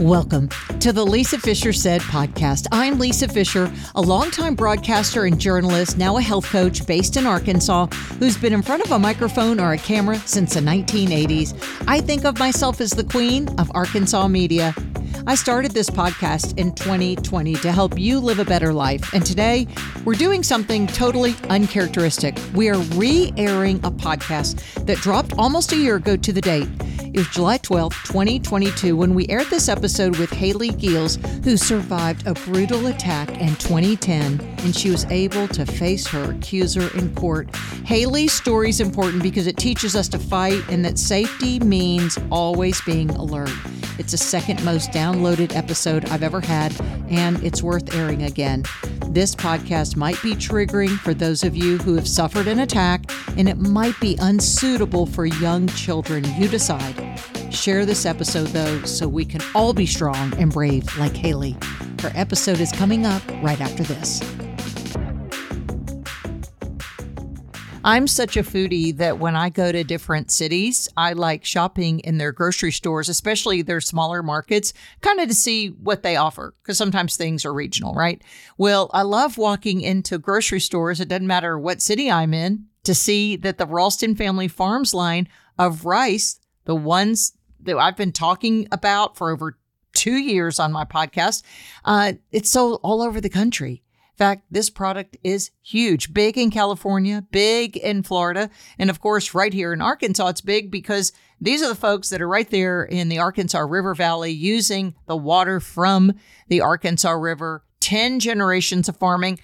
Welcome to the Lisa Fischer Said podcast. I'm Lisa Fischer, a longtime broadcaster and journalist, now a health coach based in Arkansas, who's been in front of a microphone or a camera since the 1980s. I think of myself as the queen of Arkansas media. I started this podcast in 2020 to help you live a better life. And today, we're doing something totally uncharacteristic. We are re-airing a podcast that dropped almost a year ago to the date. It was July 12th, 2022, when we aired this episode with Haleigh Geels, who survived a brutal attack in 2010, and she was able to face her accuser in court. Haley's story is important because it teaches us to fight and that safety means always being alert. It's the second most downloaded episode I've ever had, and it's worth airing again. This podcast might be triggering for those of you who have suffered an attack, and it might be unsuitable for young children. You decide. Share this episode, though, so we can all be strong and brave like Haleigh. Her episode is coming up right after this. I'm such a foodie that when I go to different cities, I like shopping in their grocery stores, especially their smaller markets, kind of to see what they offer, because sometimes things are regional, right? Well, I love walking into grocery stores, it doesn't matter what city I'm in, to see that the Ralston Family Farms line of rice, the ones that I've been talking about for over 2 years on my podcast, it's sold all over the country. In fact, this product is huge, big in California, big in Florida, and of course, right here in Arkansas, it's big because these are the folks that are right there in the Arkansas River Valley using the water from the Arkansas River, 10 generations of farming.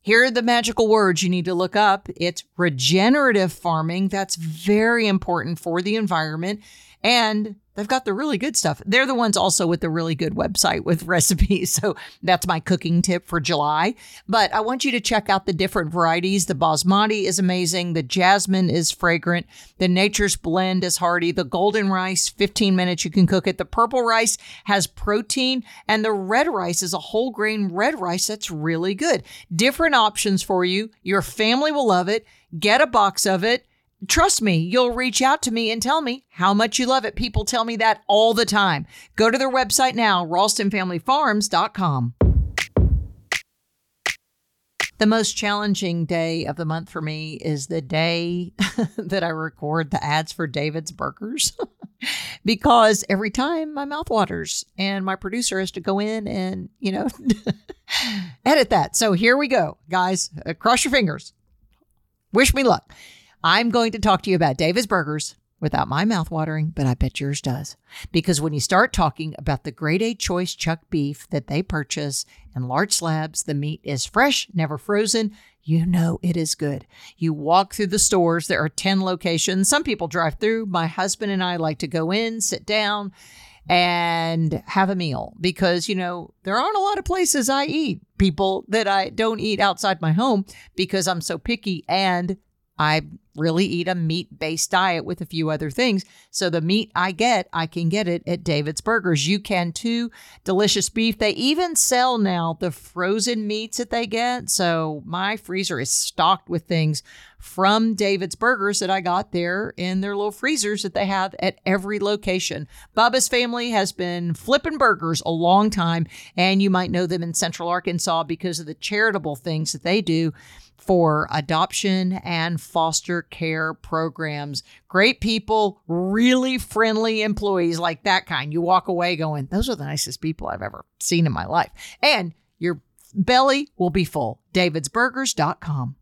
Here are the magical words you need to look up. It's regenerative farming. That's very important for the environment, and they've got the really good stuff. They're the ones also with the really good website with recipes. So that's my cooking tip for July. But I want you to check out the different varieties. The basmati is amazing. The jasmine is fragrant. The nature's blend is hearty. The golden rice, 15 minutes, you can cook it. The purple rice has protein. And the red rice is a whole grain red rice that's really good. Different options for you. Your family will love it. Get a box of it. Trust me, you'll reach out to me and tell me how much you love it. People tell me that all the time. Go to their website now, ralstonfamilyfarms.com. The most challenging day of the month for me is the day that I record the ads for David's Burgers because every time my mouth waters and my producer has to go in and, edit that. So here we go, guys. Cross your fingers. Wish me luck. I'm going to talk to you about David's Burgers without my mouth watering, but I bet yours does. Because when you start talking about the grade A choice chuck beef that they purchase in large slabs, the meat is fresh, never frozen. You know it is good. You walk through the stores. There are 10 locations. Some people drive through. My husband and I like to go in, sit down, and have a meal because, there aren't a lot of places I eat. People that I don't eat outside my home because I'm so picky and I really eat a meat-based diet with a few other things. So the meat I can get it at David's Burgers. You can too. Delicious beef. They even sell now the frozen meats that they get. So my freezer is stocked with things from David's Burgers that I got there in their little freezers that they have at every location. Bubba's family has been flipping burgers a long time, and you might know them in Central Arkansas because of the charitable things that they do for adoption and foster care programs. Great people, really friendly employees like that kind. You walk away going, those are the nicest people I've ever seen in my life. And your belly will be full. davidsburgers.com.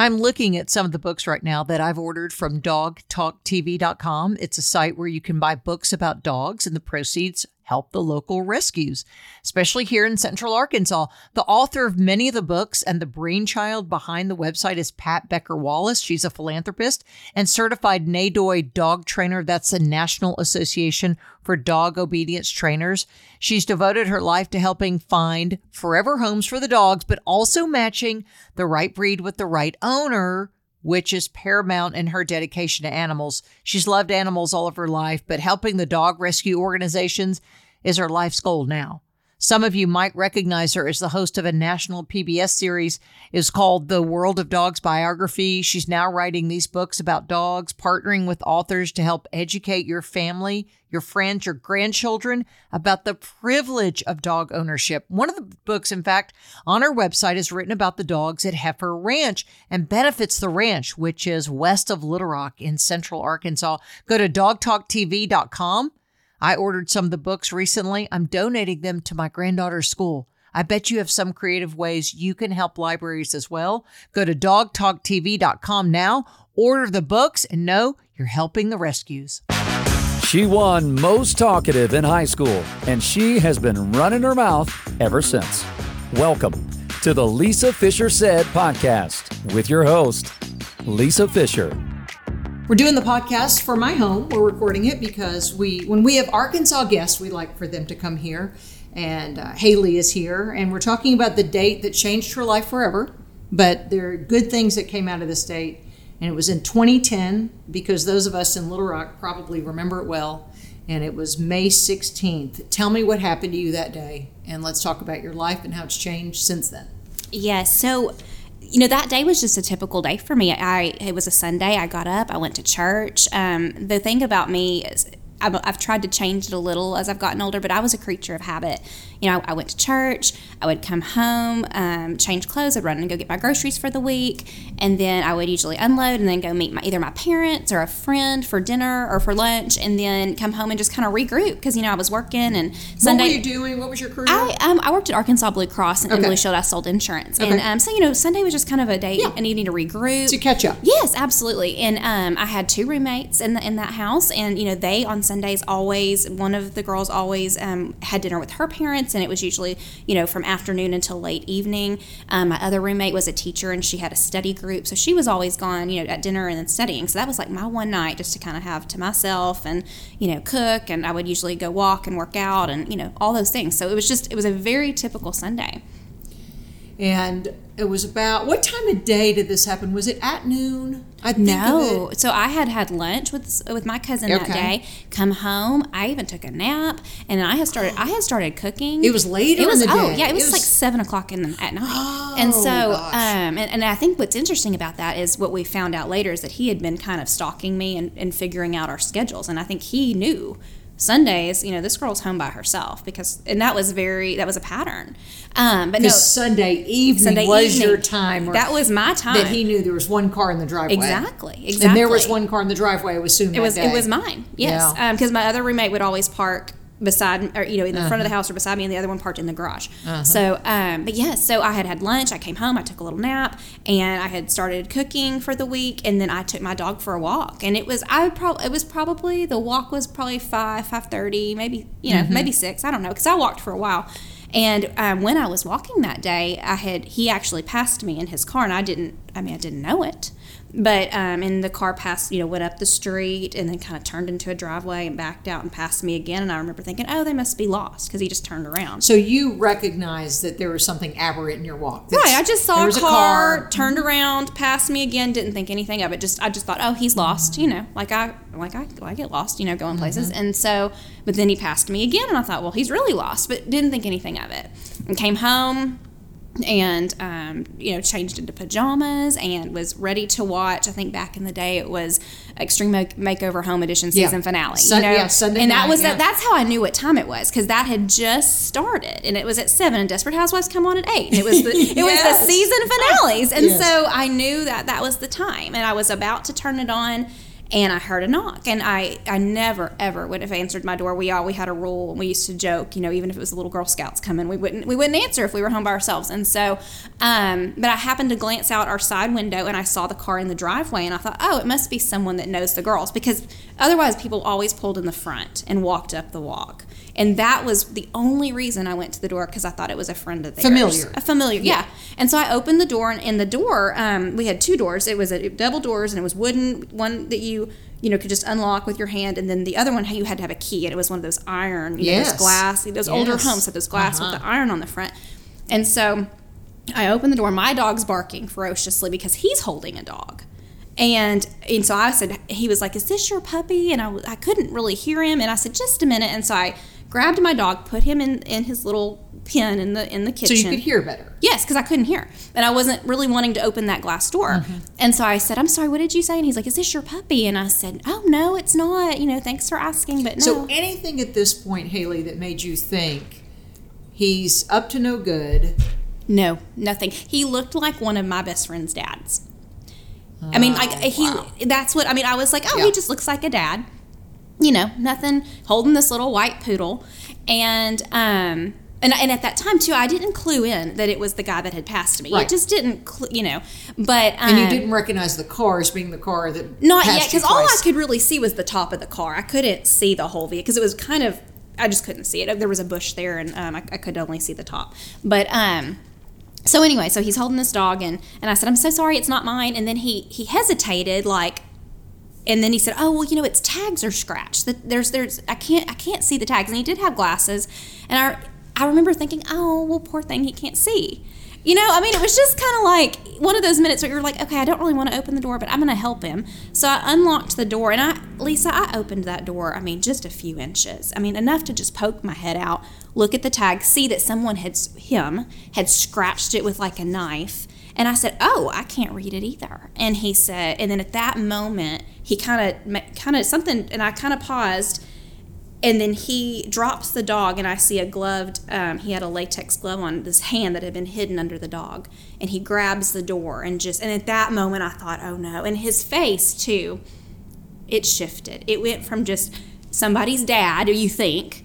I'm looking at some of the books right now that I've ordered from DogTalkTV.com. It's a site where you can buy books about dogs, and the proceeds help the local rescues, especially here in Central Arkansas. The author of many of the books and the brainchild behind the website is Pat Becker Wallace. She's a philanthropist and certified NADOI dog trainer. That's the National Association for Dog Obedience Trainers. She's devoted her life to helping find forever homes for the dogs, but also matching the right breed with the right owner, which is paramount in her dedication to animals. She's loved animals all of her life, but helping the dog rescue organizations is her life's goal now. Some of you might recognize her as the host of a national PBS series. It's called The World of Dogs Biography. She's now writing these books about dogs, partnering with authors to help educate your family, your friends, your grandchildren about the privilege of dog ownership. One of the books, in fact, on her website is written about the dogs at Heifer Ranch and benefits the ranch, which is west of Little Rock in central Arkansas. Go to DogTalkTV.com. I ordered some of the books recently. I'm donating them to my granddaughter's school. I bet you have some creative ways you can help libraries as well. Go to DogTalkTV.com now, order the books, and know you're helping the rescues. She won Most Talkative in high school, and she has been running her mouth ever since. Welcome to the Lisa Fischer Said podcast with your host, Lisa Fischer. We're doing the podcast for my home. We're recording it because when we have Arkansas guests, we like for them to come here. And Haleigh is here, and we're talking about the date that changed her life forever. But there are good things that came out of this date. And it was in 2010, because those of us in Little Rock probably remember it well. And it was May 16th. Tell me what happened to you that day. And let's talk about your life and how it's changed since then. Yeah, so, you know, that day was just a typical day for me. It was a Sunday. I got up. I went to church. The thing about me is I've tried to change it a little as I've gotten older, but I was a creature of habit. You know, I went to church, I would come home, change clothes, I'd run and go get my groceries for the week, and then I would usually unload and then go meet either my parents or a friend for dinner or for lunch, and then come home and just kind of regroup because, you know, I was working and Sunday. What were you doing? What was your career? I worked at Arkansas Blue Cross and Blue Shield. I sold insurance. Okay. And so, you know, Sunday was just kind of a day and you need to regroup. To catch up. Yes, absolutely. And I had two roommates in that house, and, you know, they on Sundays always, one of the girls always had dinner with her parents, and it was usually, you know, from afternoon until late evening. My other roommate was a teacher, and she had a study group, so she was always gone, you know, at dinner and then studying. So that was like my one night just to kind of have to myself and, you know, cook, and I would usually go walk and work out and, you know, all those things. So it was a very typical Sunday. And it was about, what time of day did this happen? Was it at noon? No. So I had lunch with my cousin that day. Come home. I even took a nap, and I had started cooking. It was later in the day. Oh, yeah. It was like 7 o'clock at night. Oh, and so, and I think what's interesting about that is what we found out later is that he had been kind of stalking me and figuring out our schedules, and I think he knew Sundays, you know, this girl's home by herself because that was a pattern. But no, Sunday evening was your time. That was my time. That he knew there was one car in the driveway. Exactly. And there was one car in the driveway. I assume it was mine. Yes, because my other roommate would always park beside, or, you know, in the front of the house or beside me, and the other one parked in the garage. So, but yeah, so I had lunch, I came home, I took a little nap, and I had started cooking for the week, and then I took my dog for a walk, and the walk was probably 5:30, maybe, you know, maybe 6, I don't know, because I walked for a while. And when I was walking that day, he actually passed me in his car, and I didn't know it. But and the car passed, you know, went up the street and then kind of turned into a driveway and backed out and passed me again. And I remember thinking, oh, they must be lost, because he just turned around. So you recognized that there was something aberrant in your walk. Right. I just saw a car, turned around, passed me again, didn't think anything of it. I just thought, oh, he's lost, you know, like I get lost, you know, going places. And so, but then he passed me again, and I thought, well, he's really lost, but didn't think anything of it. And came home, and you know, changed into pajamas and was ready to watch. I think back in the day it was Extreme Makeover Home Edition season finale. Sunday and that night, was that's how I knew what time it was, because that had just started, and it was at 7:00, and Desperate Housewives come on at 8:00. And it was the it was the season finales, and so I knew that was the time, and I was about to turn it on. And I heard a knock, and I never, ever would have answered my door. We had a rule, and we used to joke, you know, even if it was the little Girl Scouts coming, we wouldn't answer if we were home by ourselves. And so, but I happened to glance out our side window, and I saw the car in the driveway, and I thought, oh, it must be someone that knows the girls, because otherwise people always pulled in the front and walked up the walk. And that was the only reason I went to the door, because I thought it was a friend of theirs. A familiar, yeah. And so I opened the door, and in the door, we had two doors. It was double doors, and it was wooden, one that you know, could just unlock with your hand, and then the other one, you had to have a key, and it was one of those iron, you know, those glass, those older homes had those glass with the iron on the front. And so I opened the door. My dog's barking ferociously because he's holding a dog. And so I said, he was like, is this your puppy? And I couldn't really hear him. And I said, just a minute. And so I grabbed my dog, put him in his little pen in the kitchen. So you could hear better? Yes, because I couldn't hear. And I wasn't really wanting to open that glass door. Mm-hmm. And so I said, I'm sorry, what did you say? And he's like, is this your puppy? And I said, oh, no, it's not. You know, thanks for asking, but no. So anything at this point, Haleigh, that made you think he's up to no good? No, nothing. He looked like one of my best friend's dads. Oh, I mean, like, wow. That's what, I mean, I was like, oh, yeah. He just looks like a dad. You know, nothing, holding this little white poodle. And at that time, too, I didn't clue in that it was the guy that had passed me. Right. It just didn't, you know. But and you didn't recognize the car as being the car that not passed yet, because all I could really see was the top of the car. I couldn't see the whole vehicle because it was kind of, I just couldn't see it. There was a bush there, and I could only see the top. But so anyway, so he's holding this dog, and I said, I'm so sorry, it's not mine. And then he hesitated, like. And then he said, "Oh well, you know, its tags are scratched. There's I can't see the tags." And he did have glasses, and I remember thinking, "Oh well, poor thing, he can't see." You know, I mean, it was just kind of like one of those minutes where you're like, "Okay, I don't really want to open the door, but I'm going to help him." So I unlocked the door, and I opened that door. I mean, just a few inches. I mean, enough to just poke my head out, look at the tag, see that someone had scratched it with like a knife. And I said, oh, I can't read it either. And he said, and then at that moment, he kind of something, and I kind of paused. And then he drops the dog, and I see a gloved, he had a latex glove on, this hand that had been hidden under the dog. And he grabs the door and at that moment, I thought, oh no. And his face too, it shifted. It went from just somebody's dad, you think,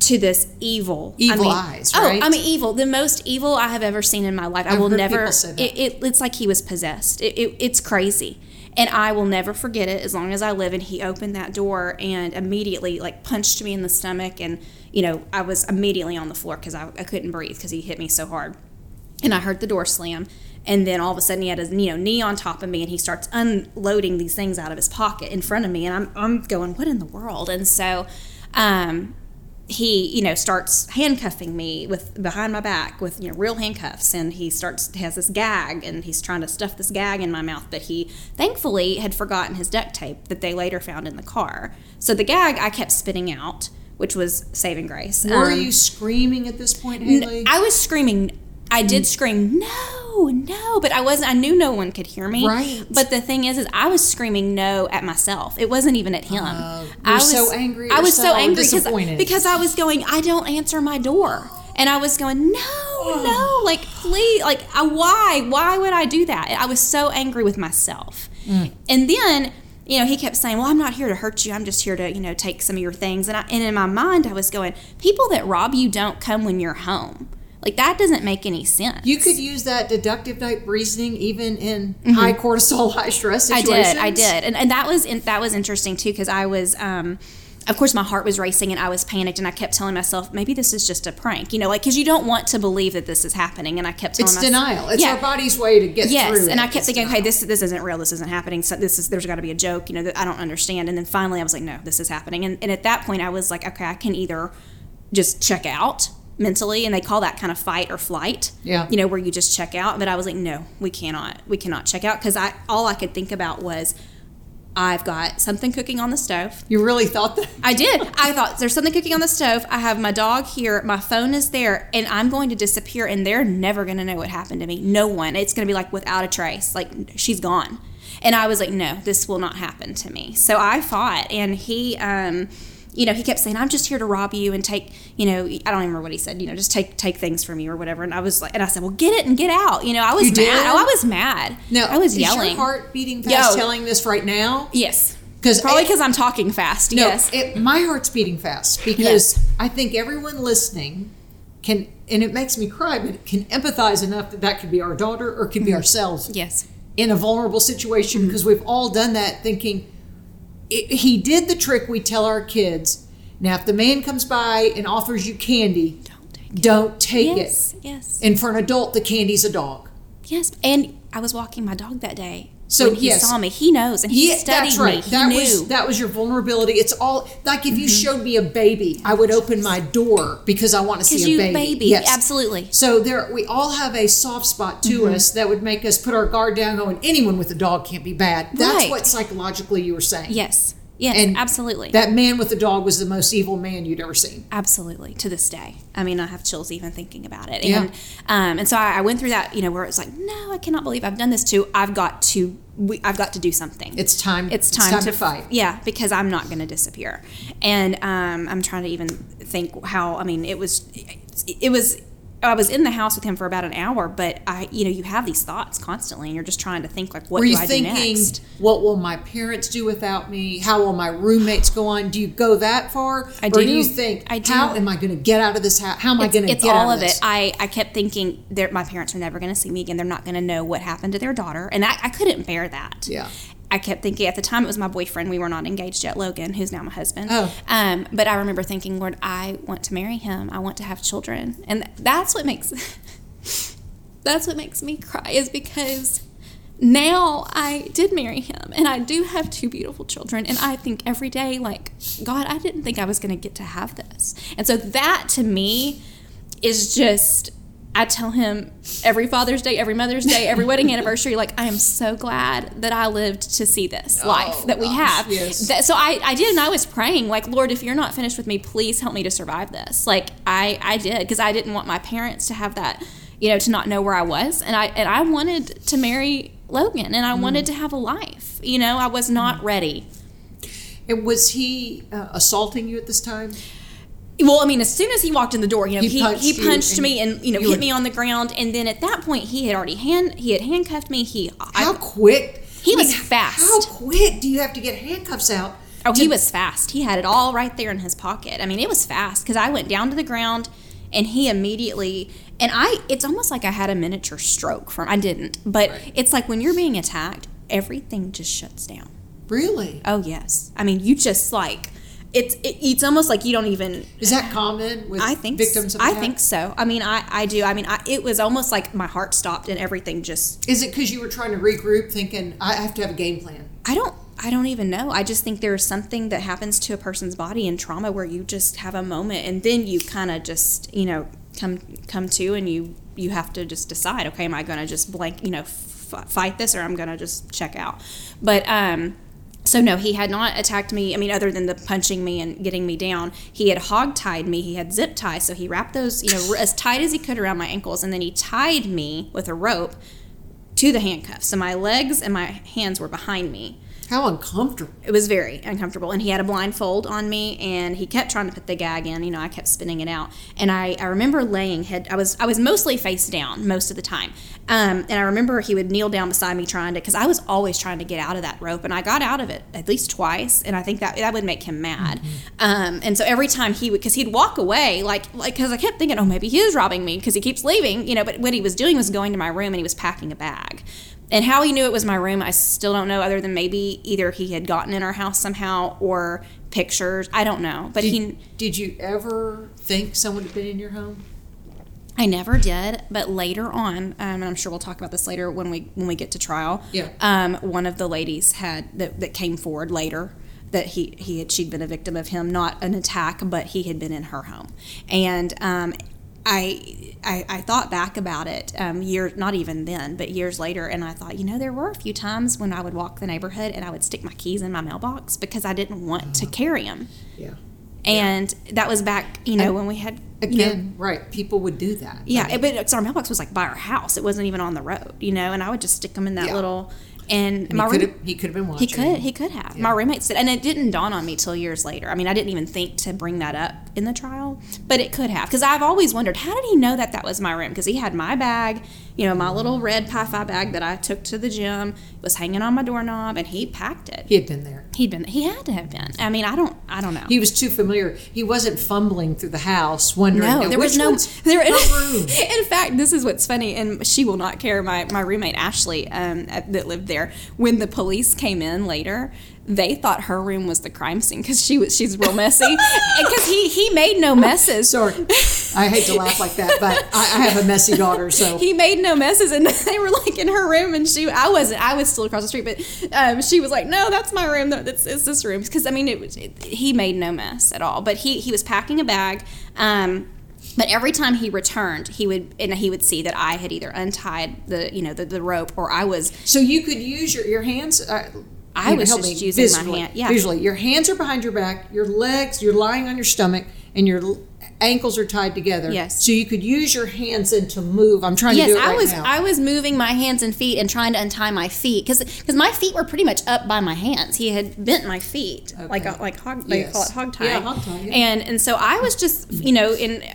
to this evil eyes, right? Oh, I mean, evil. The most evil I have ever seen in my life. It's like he was possessed. It's crazy. And I will never forget it as long as I live. And he opened that door and immediately, like, punched me in the stomach. And, you know, I was immediately on the floor because I couldn't breathe because he hit me so hard. And I heard the door slam. And then all of a sudden he had his, you know, knee on top of me, and he starts unloading these things out of his pocket in front of me. And I'm going, what in the world? And so, he, you know, starts handcuffing me behind my back with, you know, real handcuffs, and he has this gag, and he's trying to stuff this gag in my mouth, but he thankfully had forgotten his duct tape that they later found in the car. So the gag I kept spitting out, which was saving grace. Were you screaming at this point, Haleigh? I was screaming. I did scream, no, but I wasn't. I knew no one could hear me. Right. But the thing is I was screaming no at myself. It wasn't even at him. I was so angry. I was so angry because I was going, I don't answer my door, and I was going, no, like, please, like, why would I do that? I was so angry with myself, and then. You know, he kept saying, well, I'm not here to hurt you. I'm just here to, you know, take some of your things. And in my mind, I was going, people that rob you don't come when you're home. Like, that doesn't make any sense. You could use that deductive type reasoning even in high cortisol, high stress situations. I did. And that was interesting, too, because I was, of course, my heart was racing and I was panicked, and I kept telling myself, maybe this is just a prank, you know, like, because you don't want to believe that this is happening. And I kept telling myself. It's denial. It's our body's way to get through it. Yes, and I kept thinking, okay, this isn't real. This isn't happening. So there's got to be a joke, you know, that I don't understand. And then finally I was like, no, this is happening. And at that point I was like, okay, I can either just check out mentally, and they call that kind of fight or flight, you know, where you just check out. But I was like, no, we cannot check out, because all I could think about was, I've got something cooking on the stove. You really thought that? I did. I thought, there's something cooking on the stove. I have my dog here. My phone is there, and I'm going to disappear, and they're never going to know what happened to me. No one. It's going to be like without a trace. Like, she's gone. And I was like, no, this will not happen to me. So I fought, and he, you know, he kept saying, I'm just here to rob you and take, you know, I don't even remember what he said, you know, just take things from you or whatever. And I was like, and I said, well, get it and get out. You know, I was mad. I was mad. No, I was yelling. Is your heart beating fast telling this right now? Yes. Probably because I'm talking fast. No, yes. My heart's beating fast because I think everyone listening can, and it makes me cry, but can empathize enough that could be our daughter or could be ourselves. Yes. In a vulnerable situation, because we've all done that thinking, he did the trick we tell our kids. Now, if the man comes by and offers you candy, don't take it. Yes. And for an adult, the candy's a dog. Yes. And I was walking my dog that day. So when he saw me. He knows, and he studied me. He knew. That was your vulnerability. It's all like if you showed me a baby, I would open my door because I want to see a baby. Yes. Absolutely. So we all have a soft spot to us that would make us put our guard down, going, anyone with a dog can't be bad. That's what psychologically you were saying. Yes. Yes, and absolutely. That man with the dog was the most evil man you'd ever seen. Absolutely, to this day. I mean, I have chills even thinking about it. Yeah. And so I went through that, you know, where it was like, no, I cannot believe I've done this too. I've got to do something. It's time to fight. Yeah, because I'm not going to disappear. And I'm trying to even think how. I mean, it was. I was in the house with him for about an hour, but you have these thoughts constantly, and you're just trying to think like, what do I do next? Were you thinking, what will my parents do without me? How will my roommates go on? Do you go that far? I do. Or do you think, how am I going to get out of this house? How am I going to get out of this? It's all of it. I kept thinking, my parents are never going to see me again. They're not going to know what happened to their daughter, and I couldn't bear that. Yeah. I kept thinking, at the time it was my boyfriend, we were not engaged yet, Logan, who's now my husband. Oh. But I remember thinking, Lord, I want to marry him. I want to have children. And that's what makes me cry, is because now I did marry him and I do have two beautiful children. And I think every day, like, God, I didn't think I was going to get to have this. And so that to me is just... I tell him every Father's Day, every Mother's Day, every wedding anniversary, like, I am so glad that I lived to see this life that we have. Yes. So I did, and I was praying, like, Lord, if you're not finished with me, please help me to survive this. Like, I did, because I didn't want my parents to have that, to not know where I was. And I wanted to marry Logan, and I wanted to have a life. I was not ready. And was he assaulting you at this time? Well, I mean, as soon as he walked in the door, he punched me and hit me on the ground. And then at that point, he had already handcuffed me. He was fast. How quick do you have to get handcuffs out? Oh, he was fast. He had it all right there in his pocket. I mean, it was fast, because I went down to the ground, and he immediately. And it's almost like I had a miniature stroke from. I didn't, but right. It's like when you're being attacked, everything just shuts down. Really? Oh yes. I mean, you just like. It's almost like you don't even... Is that common with victims of attack? I think so. I mean, I do. I mean, it was almost like my heart stopped and everything just... Is it because you were trying to regroup thinking, I have to have a game plan? I don't even know. I just think there is something that happens to a person's body in trauma where you just have a moment, and then you kind of just, come to, and you have to just decide, okay, am I going to just fight this, or I'm going to just check out? But... So, no, he had not attacked me. I mean, other than the punching me and getting me down, he had hog-tied me. He had zip ties. So he wrapped those, as tight as he could around my ankles. And then he tied me with a rope to the handcuffs. So my legs and my hands were behind me. How uncomfortable. It was very uncomfortable. And he had a blindfold on me, and he kept trying to put the gag in. I kept spinning it out. And I remember laying head. I was mostly face down most of the time. And I remember he would kneel down beside me because I was always trying to get out of that rope. And I got out of it at least twice. And I think that would make him mad. Mm-hmm. And so every time he would, because he'd walk away, like because I kept thinking, oh, maybe he is robbing me because he keeps leaving. But what he was doing was going to my room, and he was packing a bag. And how he knew it was my room, I still don't know, other than maybe either he had gotten in our house somehow or pictures. I don't know. But did you ever think someone had been in your home? I never did. But later on, and I'm sure we'll talk about this later when we get to trial. Yeah. One of the ladies that came forward later that she'd been a victim of him, not an attack, but he had been in her home, and. I thought back about it not even then, but years later, and I thought, there were a few times when I would walk the neighborhood and I would stick my keys in my mailbox because I didn't want to carry them. Yeah. And that was back, when we had... Again, right. People would do that. Yeah, but our mailbox was like by our house. It wasn't even on the road, and I would just stick them in that little... And he could have been watching. He could have. Yeah. My roommate said, and it didn't dawn on me till years later. I mean, I didn't even think to bring that up in the trial, but it could have. Because I've always wondered, how did he know that was my room? Because he had my bag, my little red Pi-Fi bag that I took to the gym. It was hanging on my doorknob, and he packed it. He had been there. He had to have been. I mean, I don't know. He was too familiar. He wasn't fumbling through the house wondering. No, there was no room. In fact, this is what's funny, and she will not care. My roommate Ashley, that lived there. When the police came in later, they thought her room was the crime scene because she's real messy, because he made no messes. Sorry, I hate to laugh like that, but I have a messy daughter, so he made no messes, and they were like in her room, and I was still across the street, but she was like, "No, that's my room. It's this room." Because I mean, he made no mess at all, but he was packing a bag. But every time he returned, he would see that I had either untied the rope or I was. So you could use your hands. I was just using my hand. Yeah. Visually, your hands are behind your back, your legs, you're lying on your stomach, and your ankles are tied together. Yes. So you could use your hands and to move. I'm trying to do it right now. Yes, I was moving my hands and feet and trying to untie my feet because my feet were pretty much up by my hands. He had bent my feet like hog. They call it hog tie. Yeah, hog tie. Yeah. And so I was just and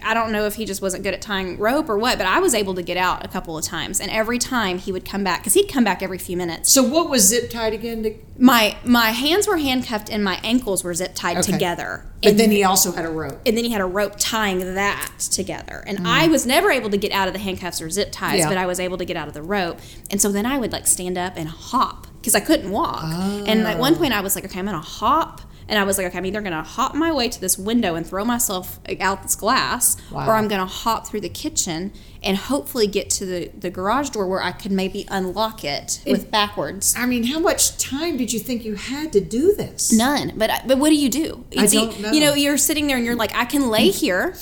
I don't know if he just wasn't good at tying rope or what, but I was able to get out a couple of times, and every time he would come back because he'd come back every few minutes. So what was zip tied again? My hands were handcuffed and my ankles were zip tied together. But then he also had a rope. And then he had a rope tying that together. And I was never able to get out of the handcuffs or zip ties, but I was able to get out of the rope. And so then I would stand up and hop because I couldn't walk. Oh. And at one point I was like, okay, I'm going to hop. And I was like, okay, I'm either going to hop my way to this window and throw myself out this glass, or I'm going to hop through the kitchen and hopefully get to the garage door where I could maybe unlock it with backwards. I mean, how much time did you think you had to do this? None. But what do you do? I don't know. You're sitting there and you're like, I can lay here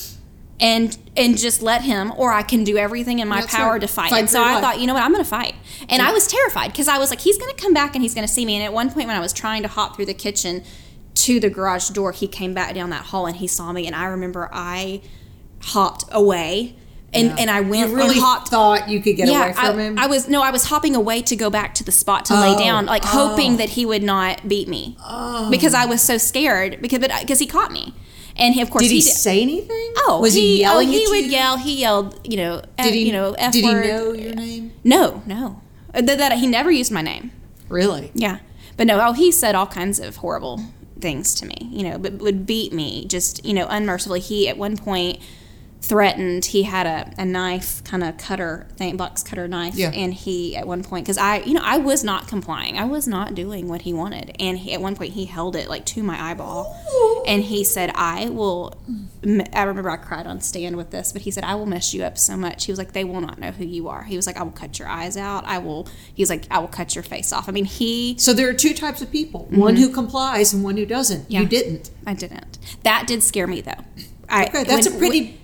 and just let him, or I can do everything in my power to fight. And so I thought, you know what, I'm going to fight. And I was terrified because I was like, he's going to come back and he's going to see me. And at one point when I was trying to hop through the kitchen to the garage door, he came back down that hall and he saw me, and I remember I hopped away and I went and hopped. You really thought you could get away from him? I was hopping away to go back to the spot to lay down, hoping that he would not beat me because I was so scared because he caught me. And he, of course, did he say anything? Oh, was he yelling at you? He would yell. He yelled, F did word. Did he know your name? No. That he never used my name. Really? Yeah. But no, he said all kinds of horrible things to me, but would beat me just, unmercifully. He at one point threatened, he had a knife, kind of cutter thing, box cutter knife, and he at one point, because I was not complying, I was not doing what he wanted, and he, at one point he held it to my eyeball. Ooh. And he said, I remember I cried on stand with this, but he said, I will mess you up so much. He was like, they will not know who you are. He was like, I will cut your eyes out. I will cut your face off. I mean, so there are two types of people, one who complies and one who doesn't. Yeah. You didn't. I didn't. That did scare me though. That's a pretty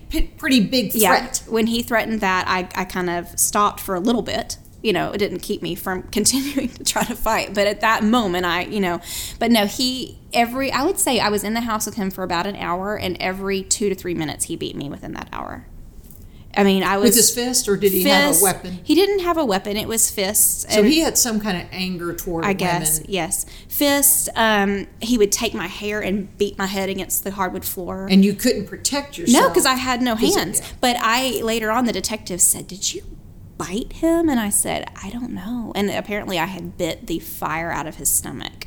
big threat. Yeah, when he threatened that, I kind of stopped for a little bit. It didn't keep me from continuing to try to fight. But at that moment, I would say I was in the house with him for about an hour, and every 2 to 3 minutes he beat me within that hour. I mean, with his fist, or did he have a weapon? He didn't have a weapon. It was fists. So he had some kind of anger toward women. I guess, yes. Fists. He would take my hair and beat my head against the hardwood floor. And you couldn't protect yourself. No, because I had no hands. But later on, the detective said, did you bite him? And I said, I don't know. And apparently I had bit the fire out of his stomach.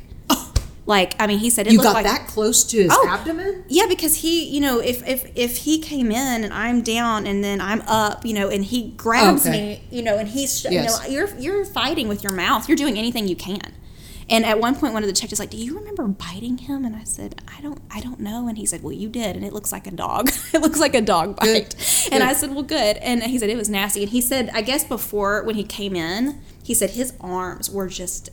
He said it looked like... You got that close to his abdomen? Yeah, because he, if he came in and I'm down and then I'm up, and he grabs me, and he's... Yes. You're fighting with your mouth. You're doing anything you can. And at one point, one of the detectives do you remember biting him? And I said, I don't know. And he said, well, you did. And it looks like a dog. It looks like a dog bite. Good. And I said, well, good. And he said, it was nasty. And he said, I guess before, when he came in, he said his arms were just...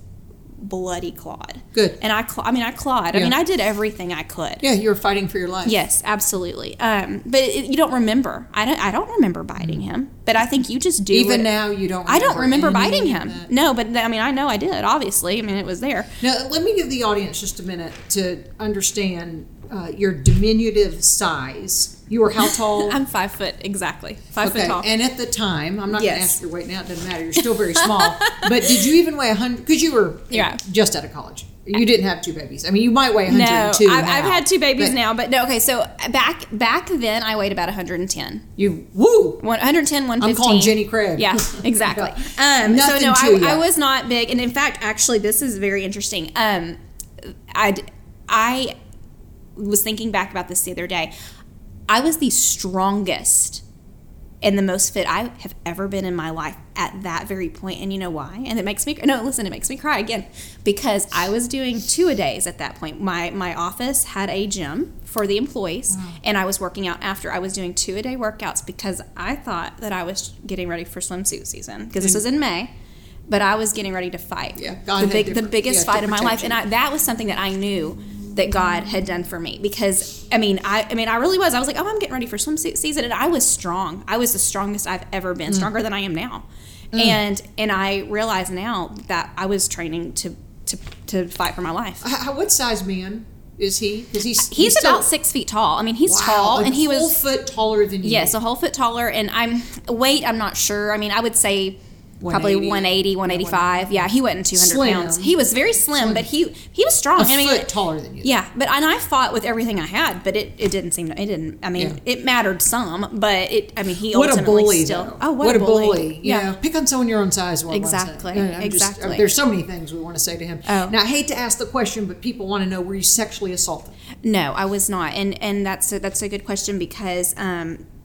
bloody clawed. Good. And I clawed. Yeah. I mean, I did everything I could. Yeah, you were fighting for your life. Yes, absolutely. But you don't remember. I don't remember biting him. But I think you just do. Even now, you don't. I don't remember biting him. No, but I know I did. Obviously, it was there. Now, let me give the audience just a minute to understand your diminutive size. You were how tall? I'm 5 foot, exactly. Five foot tall. And at the time, I'm not going to ask your weight now. It doesn't matter. You're still very small. But did you even weigh 100? Because you were just out of college. You didn't have two babies. I mean, you might weigh 102 now. No, I've had two babies now. But no, okay. So back then, I weighed about 110. You, woo! 110, 115. I'm calling Jenny Craig. Yeah, exactly. I was not big. And in fact, actually, this is very interesting. I was thinking back about this the other day. I was the strongest and the most fit I have ever been in my life at that very point. And you know why? And it makes me cry again, because I was doing two-a-days at that point. My office had a gym for the employees, and I was working out after. I was doing two-a-day workouts because I thought that I was getting ready for swimsuit season, because this was in May. But I was getting ready to fight the biggest fight of my life. And that was something that I knew that God had done for me, because I really was. I was like, oh, I'm getting ready for swimsuit season, and I was strong. I was the strongest I've ever been, stronger than I am now, and I realize now that I was training to to fight for my life. What size man is he? Because he's about 6 feet tall. I mean, he's tall, and he was a whole foot taller than you. Yes, a whole foot taller, and I'm not sure. I mean, I would say 180. Probably 180, 185. Yeah, he wasn't 200 pounds. He was very slim. But he was strong. A foot taller than you. Yeah, but and I fought with everything I had, but it didn't seem to, it didn't. I mean, it mattered some, but he ultimately still. Oh, what a bully! Yeah, pick on someone your own size. Exactly. There's so many things we want to say to him. Oh. Now I hate to ask the question, but people want to know: were you sexually assaulted? No, I was not, and that's a good question because.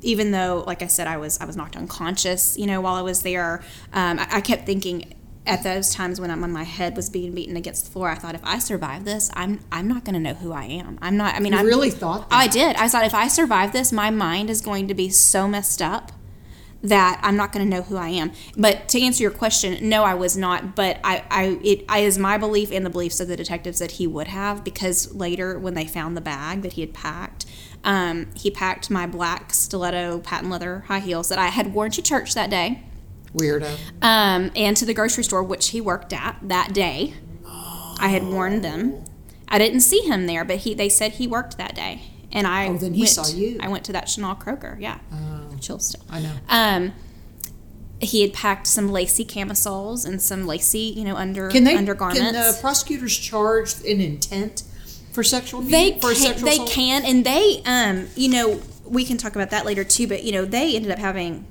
Even though, like I said, I was knocked unconscious, while I was there, I kept thinking at those times when my head was being beaten against the floor, I thought, if I survive this, I'm not going to know who I am. I'm not. I mean, I really thought that. I did. I thought if I survive this, my mind is going to be so messed up that I'm not going to know who I am. But to answer your question, no, I was not. But it is my belief and the beliefs of the detectives that he would have, because later when they found the bag that he had packed. He packed my black stiletto patent leather high heels that I had worn to church that day. Weirdo. And to the grocery store, which he worked at that day. Oh. I had worn them. I didn't see him there, but they said he worked that day. And then he saw you. I went to that Chanel Croker, yeah. Chill still. I know. He had packed some lacy camisoles and some lacy, undergarments. Can the prosecutors charge an intent? For sexual abuse, for sexual assault? They can, and they, we can talk about that later too, but, they ended up having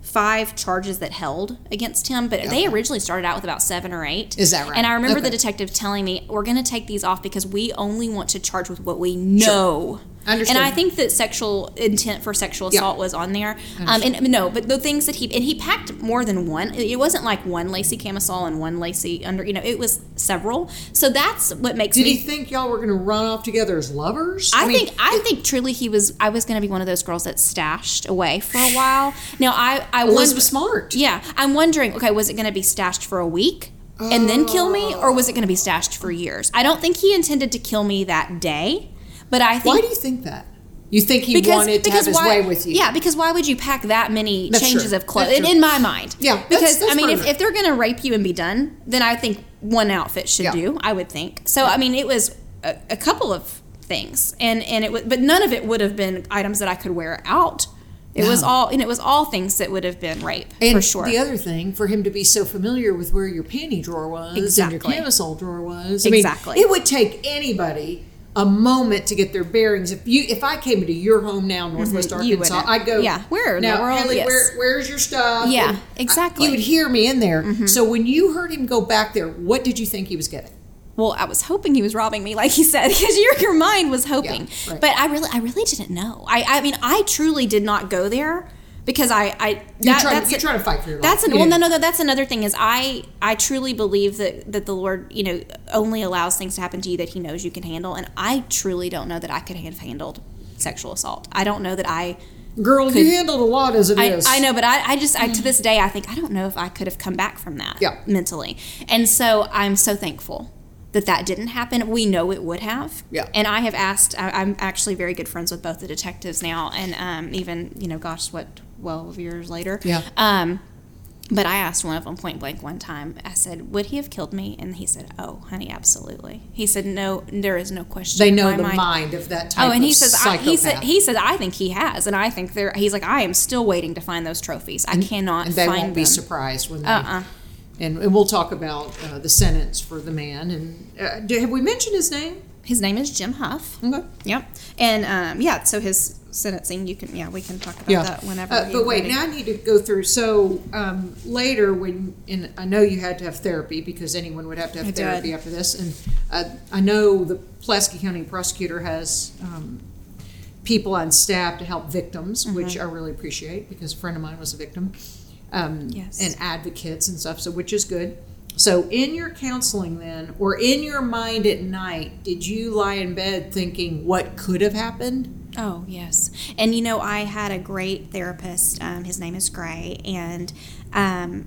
5 charges that held against him, but they originally started out with about 7 or 8. Is that right? And I remember the detective telling me, we're going to take these off because we only want to charge with what we know. Sure. I understand. And I think that sexual intent for sexual assault was on there. But the things that he packed more than one. It wasn't like one lacy camisole and one lacy under. It was several. So that's what makes. Did he think y'all were going to run off together as lovers? I think truly he was. I was going to be one of those girls that stashed away for a while. Now I was smart. Yeah, I'm wondering. Okay, was it going to be stashed for a week? And then kill me, or was it going to be stashed for years? I don't think he intended to kill me that day. But I think, why do you think that? You think he wanted to have his way with you? Yeah, because why would you pack that many changes of clothes? In my mind. Yeah. Because, if they're going to rape you and be done, then I think one outfit should do, I would think. So, it was a couple of things. And it was, but none of it would have been items that I could wear out. It was all, and it was all things that would have been rape, and for sure. The other thing, for him to be so familiar with where your panty drawer was and your camisole drawer was. It would take anybody a moment to get their bearings. If I came into your home now, Northwest Arkansas, I'd go, where in the world? Haleigh, where's your stuff? Yeah, and exactly. You would hear me in there. Mm-hmm. So when you heard him go back there, what did you think he was getting? Well, I was hoping he was robbing me, like he said, because your mind was hoping. Yeah, right. But I really didn't know. I truly did not go there. Because you're trying to fight for your life. That's another thing is I truly believe that the Lord, only allows things to happen to you that he knows you can handle. And I truly don't know that I could have handled sexual assault. I don't know that I you handled a lot as it is. I know, but I to this day, I think, I don't know if I could have come back from that mentally. And so I'm so thankful that didn't happen. We know it would have. Yeah. And I have asked, I'm actually very good friends with both the detectives now. And even, 12 years later. Yeah. But I asked one of them point blank one time, I said, would he have killed me? And he said, oh, honey, absolutely. He said, no, there is no question. They know the mind of that type of psychopath. Oh, and he said, I think he has. And I think he's like, I am still waiting to find those trophies. I cannot find them. And they won't be surprised when they... And we'll talk about the sentence for the man. And have we mentioned his name? His name is Jim Huff. Okay. Yep. And so his sentencing, we can talk about that whenever. But wait, now I need to go through. So later, and I know you had to have therapy because anyone would have to have therapy after this. And I know the Pulaski County prosecutor has people on staff to help victims, which I really appreciate because a friend of mine was a victim. And advocates and stuff, which is good. So in your counseling then, or in your mind at night, did you lie in bed thinking what could have happened? Oh, yes. And, I had a great therapist. His name is Gray, and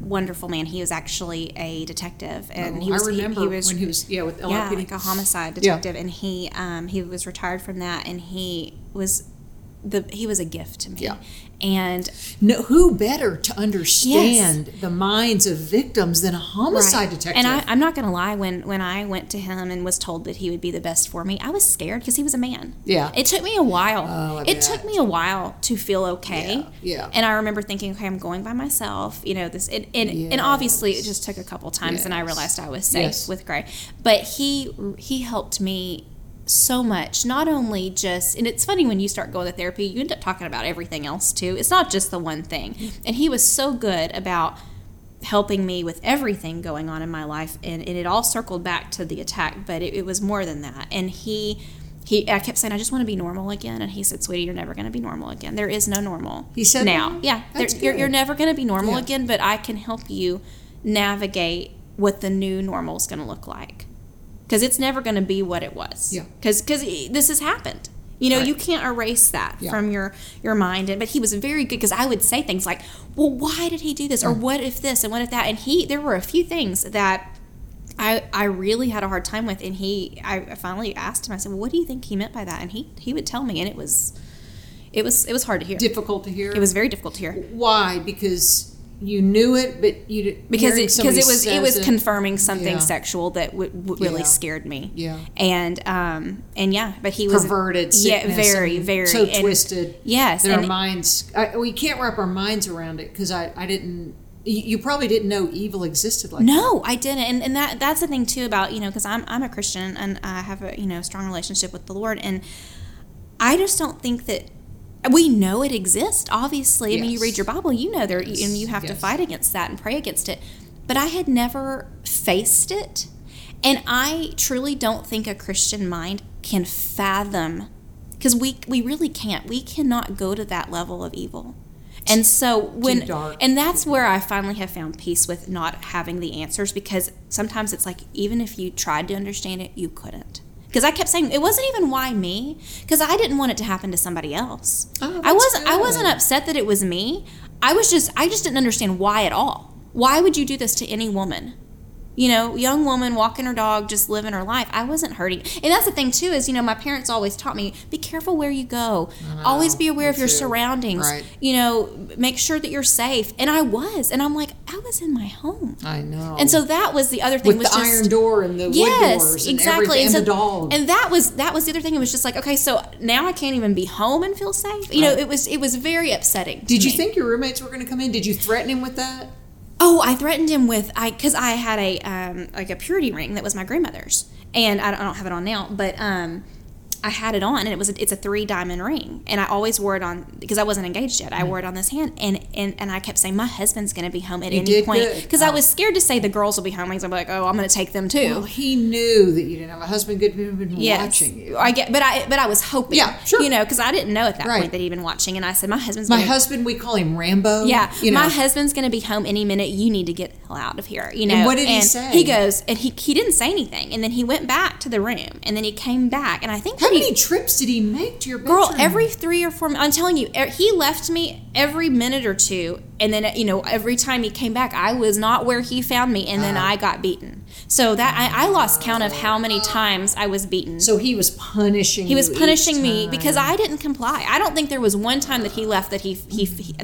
wonderful man. He was actually a detective. And with LAPD. Yeah, like a homicide detective. Yeah. And he was retired from that, and he was he was a gift to me. Yeah. And no, who better to understand the minds of victims than a homicide detective? And I'm not going to lie, when I went to him and was told that he would be the best for me, I was scared because he was a man. Yeah. It took me a while. Oh, it took me a while to feel okay. Yeah. And I remember thinking, okay, I'm going by myself. You know, this, and obviously it just took a couple times, and I realized I was safe with Gray. But he helped me so much, not only just, and it's funny when you start going to therapy, you end up talking about everything else too. It's not just the one thing. And he was so good about helping me with everything going on in my life, and it all circled back to the attack, but it was more than that. And I kept saying, I just want to be normal again. And he said, sweetie, you're never going to be normal again. There is no normal. He said now. That? Yeah. You're never going to be normal again, but I can help you navigate what the new normal is going to look like. Because it's never going to be what it was. Yeah. Because this has happened. You know, you can't erase that from your mind. But he was very good, because I would say things like, well, why did he do this? Or what if this and what if that? And there were a few things that I really had a hard time with. And I finally asked him, I said, well, what do you think he meant by that? And he would tell me. And it was hard to hear. Difficult to hear? It was very difficult to hear. Why? Because... you knew it, but you didn't. Because it was confirming something sexual that really scared me. Yeah. But he was perverted. Yeah, very, very twisted. Yes. Their minds. We can't wrap our minds around it, because I didn't. You probably didn't know evil existed like that. No, I didn't, and that's the thing too about, you know, because I'm a Christian and I have a strong relationship with the Lord, and I just don't think that. We know it exists, obviously. Yes. I mean, you read your Bible, you know there, yes. and you have to fight against that and pray against it. But I had never faced it, and I truly don't think a Christian mind can fathom, because we really can't. We cannot go to that level of evil. And so that's where I finally have found peace with not having the answers, because sometimes it's like, even if you tried to understand it, you couldn't. Because I kept saying, it wasn't even why me, because I didn't want it to happen to somebody else. Oh, I wasn't upset that it was me. I just didn't understand why at all. Why would you do this to any woman? You know, young woman walking her dog, just living her life. I wasn't hurting. And that's the thing too, is, you know, my parents always taught me, be careful where you go. Always be aware of your surroundings. Right. You know, make sure that you're safe. And I was. And I'm like, I was in my home. I know. And so that was the other thing. With the iron door and the wood doors. And exactly. And so, the dog. And that was the other thing. It was just like, okay, so now I can't even be home and feel safe. You know, it was very upsetting. Did you think your roommates were going to come in? Did you threaten him with that? Oh, I threatened him with, because I had a a purity ring that was my grandmother's, and I don't have it on now, but I had it on, and it's a 3-diamond ring, and I always wore it on, because I wasn't engaged yet. I wore it on this hand, and I kept saying, my husband's going to be home at any point, because I was scared to say the girls will be home, because I'm like, oh, I'm going to take them too. Well, he knew that you didn't have a husband. Good, he'd been watching you. But I was hoping, you know, because I didn't know at that point that he'd been watching, and I said, my husband, we call him Rambo. Yeah, you know? My husband's going to be home any minute. You need to get the hell out of here. You know. And what did he say? He goes, and he didn't say anything, and then he went back to the room, and then he came back, and I think. How many trips did he make to your bedroom? Girl, every 3 or 4. I'm telling you, he left me every minute or two, and then, you know, every time he came back, I was not where he found me, and then I got beaten. So that I lost count of how many times I was beaten. So he was punishing. He was punishing me because I didn't comply. I don't think there was one time that he left that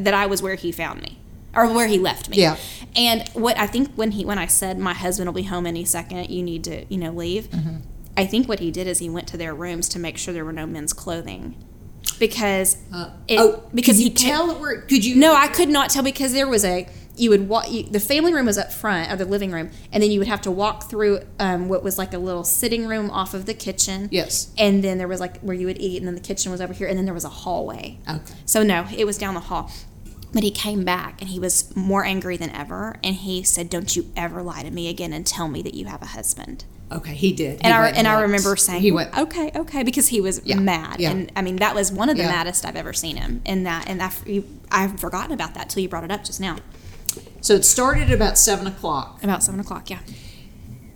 that I was where he found me. Or where he left me. Yeah. And what I think when I said, my husband will be home any second, you need to, you know, leave. Mm-hmm. I think what he did is he went to their rooms to make sure there were no men's clothing, because could you tell where? Could you? No, I could not tell, because there was the family room was up front of the living room, and then you would have to walk through what was like a little sitting room off of the kitchen. Yes. And then there was like where you would eat, and then the kitchen was over here, and then there was a hallway. Okay. So no, it was down the hall. But he came back, and he was more angry than ever, and he said, "Don't you ever lie to me again and tell me that you have a husband." Okay, he did. I remember saying, he went, okay, because he was mad. Yeah. And, I mean, that was one of the maddest I've ever seen him. I've forgotten about that till you brought it up just now. So it started about 7 o'clock. About 7 o'clock, yeah.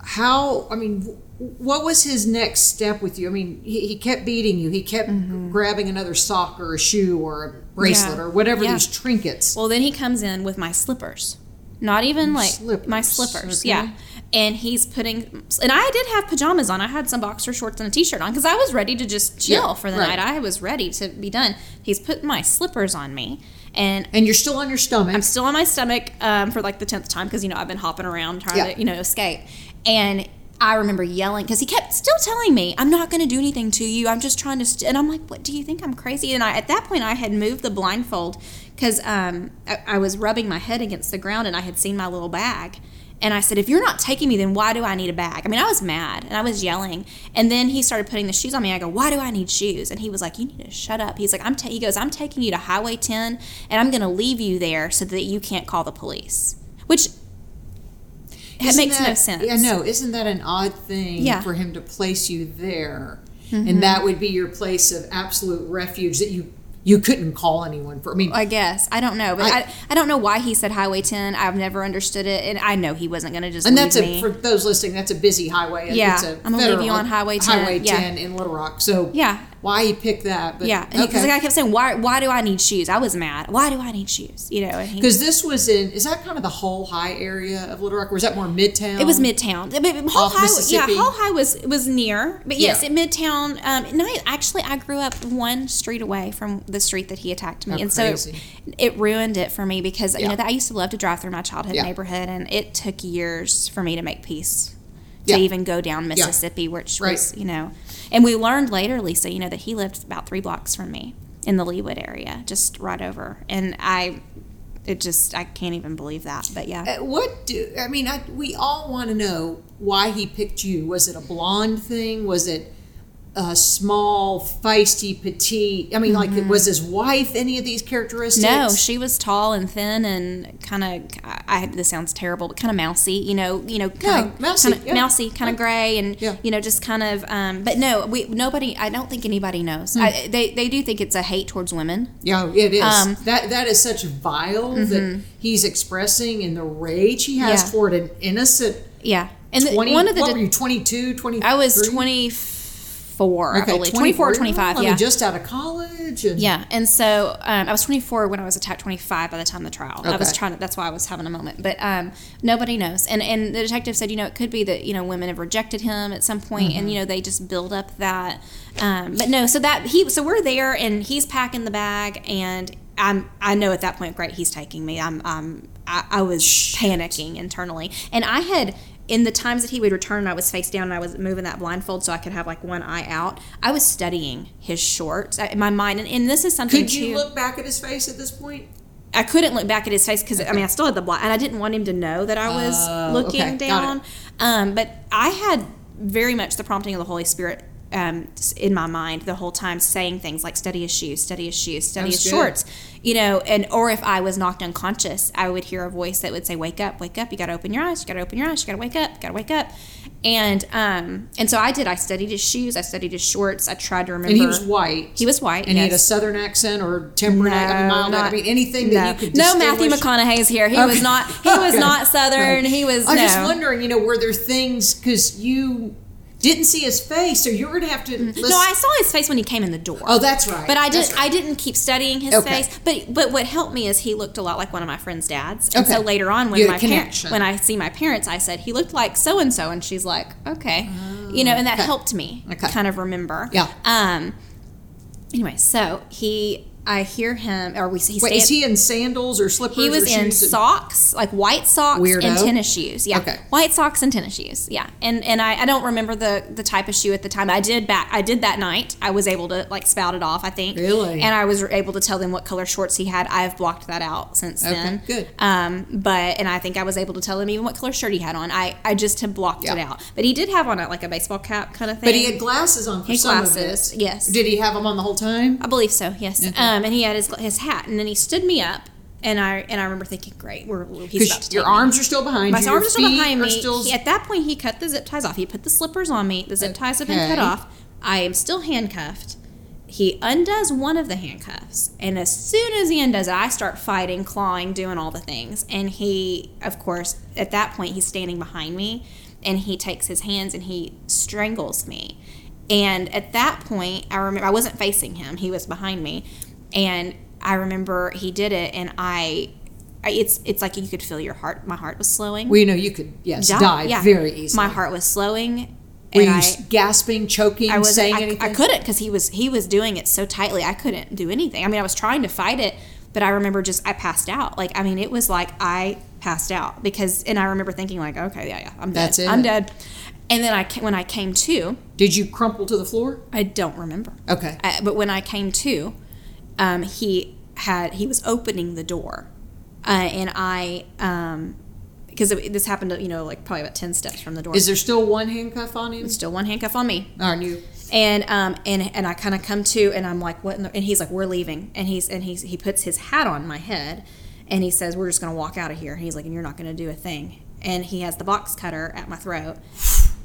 How, I mean, what was his next step with you? I mean, he kept beating you. He kept grabbing another sock or a shoe or a bracelet or whatever these trinkets. Well, then he comes in with my slippers. Not even my slippers. Okay. Yeah. and he's putting, and I did have pajamas on. I had some boxer shorts and a t-shirt on because I was ready to just chill for the night. I was ready to be done. He's putting my slippers on me. And you're still on your stomach. I'm still on my stomach for like the 10th time because, you know, I've been hopping around trying to, you know, escape. And I remember yelling because he kept still telling me, I'm not going to do anything to you. I'm just trying to, and I'm like, what do you think? I'm crazy. And I, at that point, I had moved the blindfold because I was rubbing my head against the ground and I had seen my little bag. And I said, if you're not taking me, then why do I need a bag? I mean, I was mad and I was yelling. And then he started putting the shoes on me. I go, why do I need shoes? And he was like, you need to shut up. He's like, he goes, I'm taking you to Highway 10 and I'm going to leave you there so that you can't call the police, which makes no sense. Yeah, no, isn't that an odd thing for him to place you there? Mm-hmm. And that would be your place of absolute refuge that you couldn't call anyone for. I mean, I guess. I don't know. But I don't know why he said Highway 10. I've never understood it. And I know he wasn't going to just leave me. For those listening, that's a busy highway. Yeah. It's a I'm going to leave you on Highway 10. Highway 10 in Little Rock. So why he picked that. But, because the guy kept saying, why do I need shoes? I was mad. Why do I need shoes? You know. Because this was in, is that kind of the whole high area of Little Rock? Or was that more Midtown? It was Midtown. Whole high, Mississippi. Yeah, whole high was near. But yes, at Midtown. Actually, I grew up one street away from the street that he attacked me. So it ruined it for me because you know that I used to love to drive through my childhood neighborhood, and it took years for me to make peace to even go down Mississippi, which was you know. And we learned later, Lisa, you know, that he lived about 3 blocks from me in the Leawood area, just right over. And I can't even believe that. But we all want to know why he picked you. Was it a blonde thing? Was it a small, feisty, petite? I mean, like, was his wife any of these characteristics? No, she was tall and thin and kind of, this sounds terrible, but kind of mousy, you know, kind of gray and, you know, just kind of, but no, I don't think anybody knows. They do think it's a hate towards women. Yeah, it is. That is such vile that he's expressing and the rage he has toward an innocent. Yeah. And 20, one of the, what were you, 22, 23? I was 24, okay, I believe. 24, 25, yeah. Just out of college. And so I was 24 when I was attacked, 25 by the time the trial. Okay. I was trying to, that's why I was having a moment. But nobody knows. And the detective said, you know, it could be that, you know, women have rejected him at some point, and, you know, they just build up that. But no, so we're there, and he's packing the bag, and I know at that point, great, he's taking me. I was panicking internally. And I had... In the times that he would return, I was face down and I was moving that blindfold so I could have like one eye out. I was studying his shorts in my mind. And this is something. Could you look back at his face at this point? I couldn't look back at his face because, I mean, I still had the blind. And I didn't want him to know that I was looking down. But I had very much the prompting of the Holy Spirit in my mind the whole time, saying things like study his shoes, study his shorts, you know, and or if I was knocked unconscious, I would hear a voice that would say, wake up, you gotta open your eyes, you gotta wake up. And so I studied his shoes, I studied his shorts, I tried to remember. And he was white and he had a southern accent or temperate anything that you could distinguish. No, Matthew McConaughey's here. He was not southern. No. I'm just wondering, you know, were there things, because you didn't see his face, so you were gonna have to listen. No, I saw his face when he came in the door. Oh, that's right. But I didn't keep studying his face. But what helped me is he looked a lot like one of my friend's dads. And so later on, when when I see my parents, I said he looked like so and so, and she's like, okay, you know, and that helped me kind of remember. Yeah. Anyway, so I hear him, or is he in sandals or slippers? He was in socks, like white socks and tennis shoes. Yeah, okay. White socks and tennis shoes. Yeah, and I don't remember the type of shoe at the time. I did that night. I was able to like spout it off, I think. Really? And I was able to tell them what color shorts he had. I have blocked that out since then. Okay, good. But I think I was able to tell them even what color shirt he had on. I just had blocked it out. But he did have on like a baseball cap kind of thing. But he had glasses on for some of it. Yes. Did he have them on the whole time? I believe so. Yes. Okay. And he had his hat, and then he stood me up, and I remember thinking, great, he's about to take your arms me. Are still behind My you. My arms are still behind me. At that point, he cut the zip ties off. He put the slippers on me. The zip ties have been cut off. I am still handcuffed. He undoes one of the handcuffs, and as soon as he undoes it, I start fighting, clawing, doing all the things. And he, of course, at that point, he's standing behind me, and he takes his hands, and he strangles me. And at that point, I remember I wasn't facing him. He was behind me. And I remember he did it, and I It's like you could feel your heart. My heart was slowing. Well, you know, you could, yes, die very easily. My heart was slowing. Were you gasping, choking, saying anything? I couldn't, because he was doing it so tightly. I couldn't do anything. I mean, I was trying to fight it, but I remember I passed out. Like, I mean, it was like I passed out and I remember thinking like, okay, yeah, I'm dead. That's it. I'm dead. And then when I came to. Did you crumple to the floor? I don't remember. Okay. But when I came to, he was opening the door. And I, because this happened, you know, like probably about 10 steps from the door. Is there still one handcuff on him? There's still one handcuff on me. On you. And I kind of come to, and I'm like, what? And he's like, we're leaving. And he puts his hat on my head, and he says, we're just going to walk out of here. And he's like, and you're not going to do a thing. And he has the box cutter at my throat.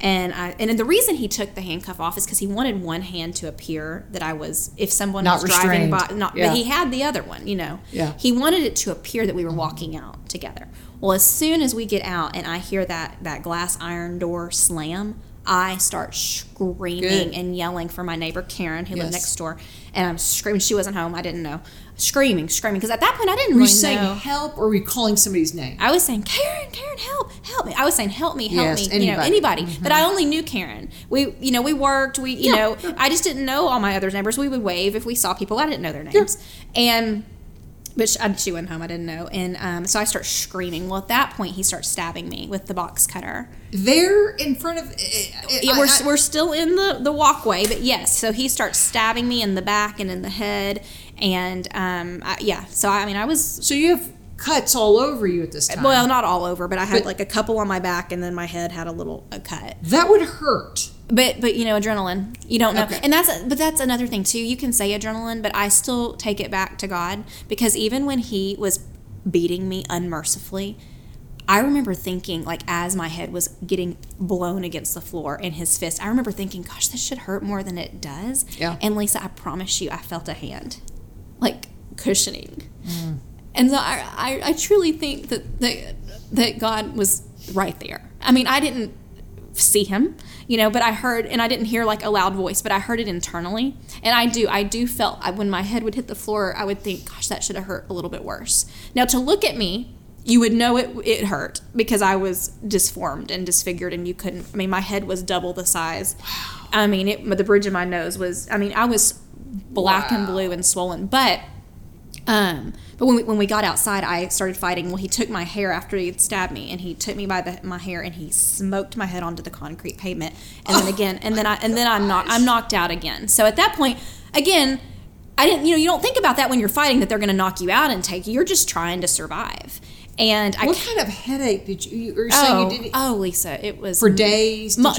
And the reason he took the handcuff off is because he wanted one hand to appear that I was, if someone was driving by, but he had the other one, you know. Yeah. He wanted it to appear that we were walking out together. Well, as soon as we get out and I hear that glass iron door slam, I start screaming and yelling for my neighbor, Karen, who lived next door. And I'm screaming. She wasn't home. I didn't know. Screaming. Because at that point, I didn't really know. Were you saying help, or were you calling somebody's name? I was saying, Karen, help me. I was saying, help me, anybody. You know, anybody. Mm-hmm. But I only knew Karen. We worked. We I just didn't know all my other neighbors. We would wave if we saw people. I didn't know their names. Yeah. But she went home. I didn't know. And so I start screaming. Well, at that point, he starts stabbing me with the box cutter. There in front of... We're still in the walkway, but yes. So he starts stabbing me in the back and in the head. And, I was... So you have cuts all over you at this time. Well, not all over, but I had like a couple on my back, and then my head had a cut. That would hurt. But you know, adrenaline, you don't know. Okay. And that's another thing too. You can say adrenaline, but I still take it back to God, because even when he was beating me unmercifully, I remember thinking, like, as my head was getting blown against the floor in his fist, I remember thinking, gosh, this should hurt more than it does. Yeah. And Lisa, I promise you, I felt a hand like cushioning. Mm. And so I truly think that God was right there. I mean, I didn't see him, you know, but I heard, and I didn't hear like a loud voice, but I heard it internally. And I felt when my head would hit the floor, I would think, gosh, that should have hurt a little bit worse. Now, to look at me, you would know it hurt, because I was disformed and disfigured, and you couldn't. I mean, my head was double the size. Wow. I mean, the bridge of my nose was. I mean, I was black and blue and swollen, but. But when we got outside, I started fighting. Well, he took my hair after he had stabbed me, and he took me by my hair, and he smoked my head onto the concrete pavement. And I'm knocked out again. So at that point, again, I didn't, you don't think about that when you're fighting, that they're going to knock you out and take you. You're just trying to survive. And what kind of headache did you? You were saying you did it? Oh, Lisa, it was for days. Months.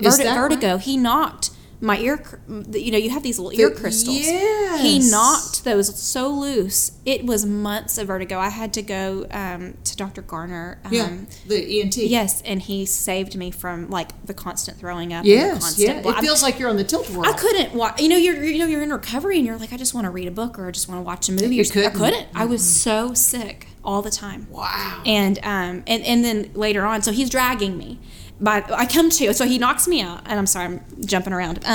Vertigo. Right? He knocked. My ear, you know, you have these little ear crystals. Yes. He knocked those so loose. It was months of vertigo. I had to go to Dr. Garner. The ENT. Yes, and he saved me from, like, the constant throwing up. Yes, and the constant it feels like you're on the tilt-a-whirl. I couldn't watch. You know, you're in recovery, and you're like, I just want to read a book, or I just want to watch a movie. I couldn't. Mm-hmm. I was so sick all the time. Wow. And then later on, so he's dragging me. But I come to, so he knocks me out, and I'm sorry, I'm jumping around. But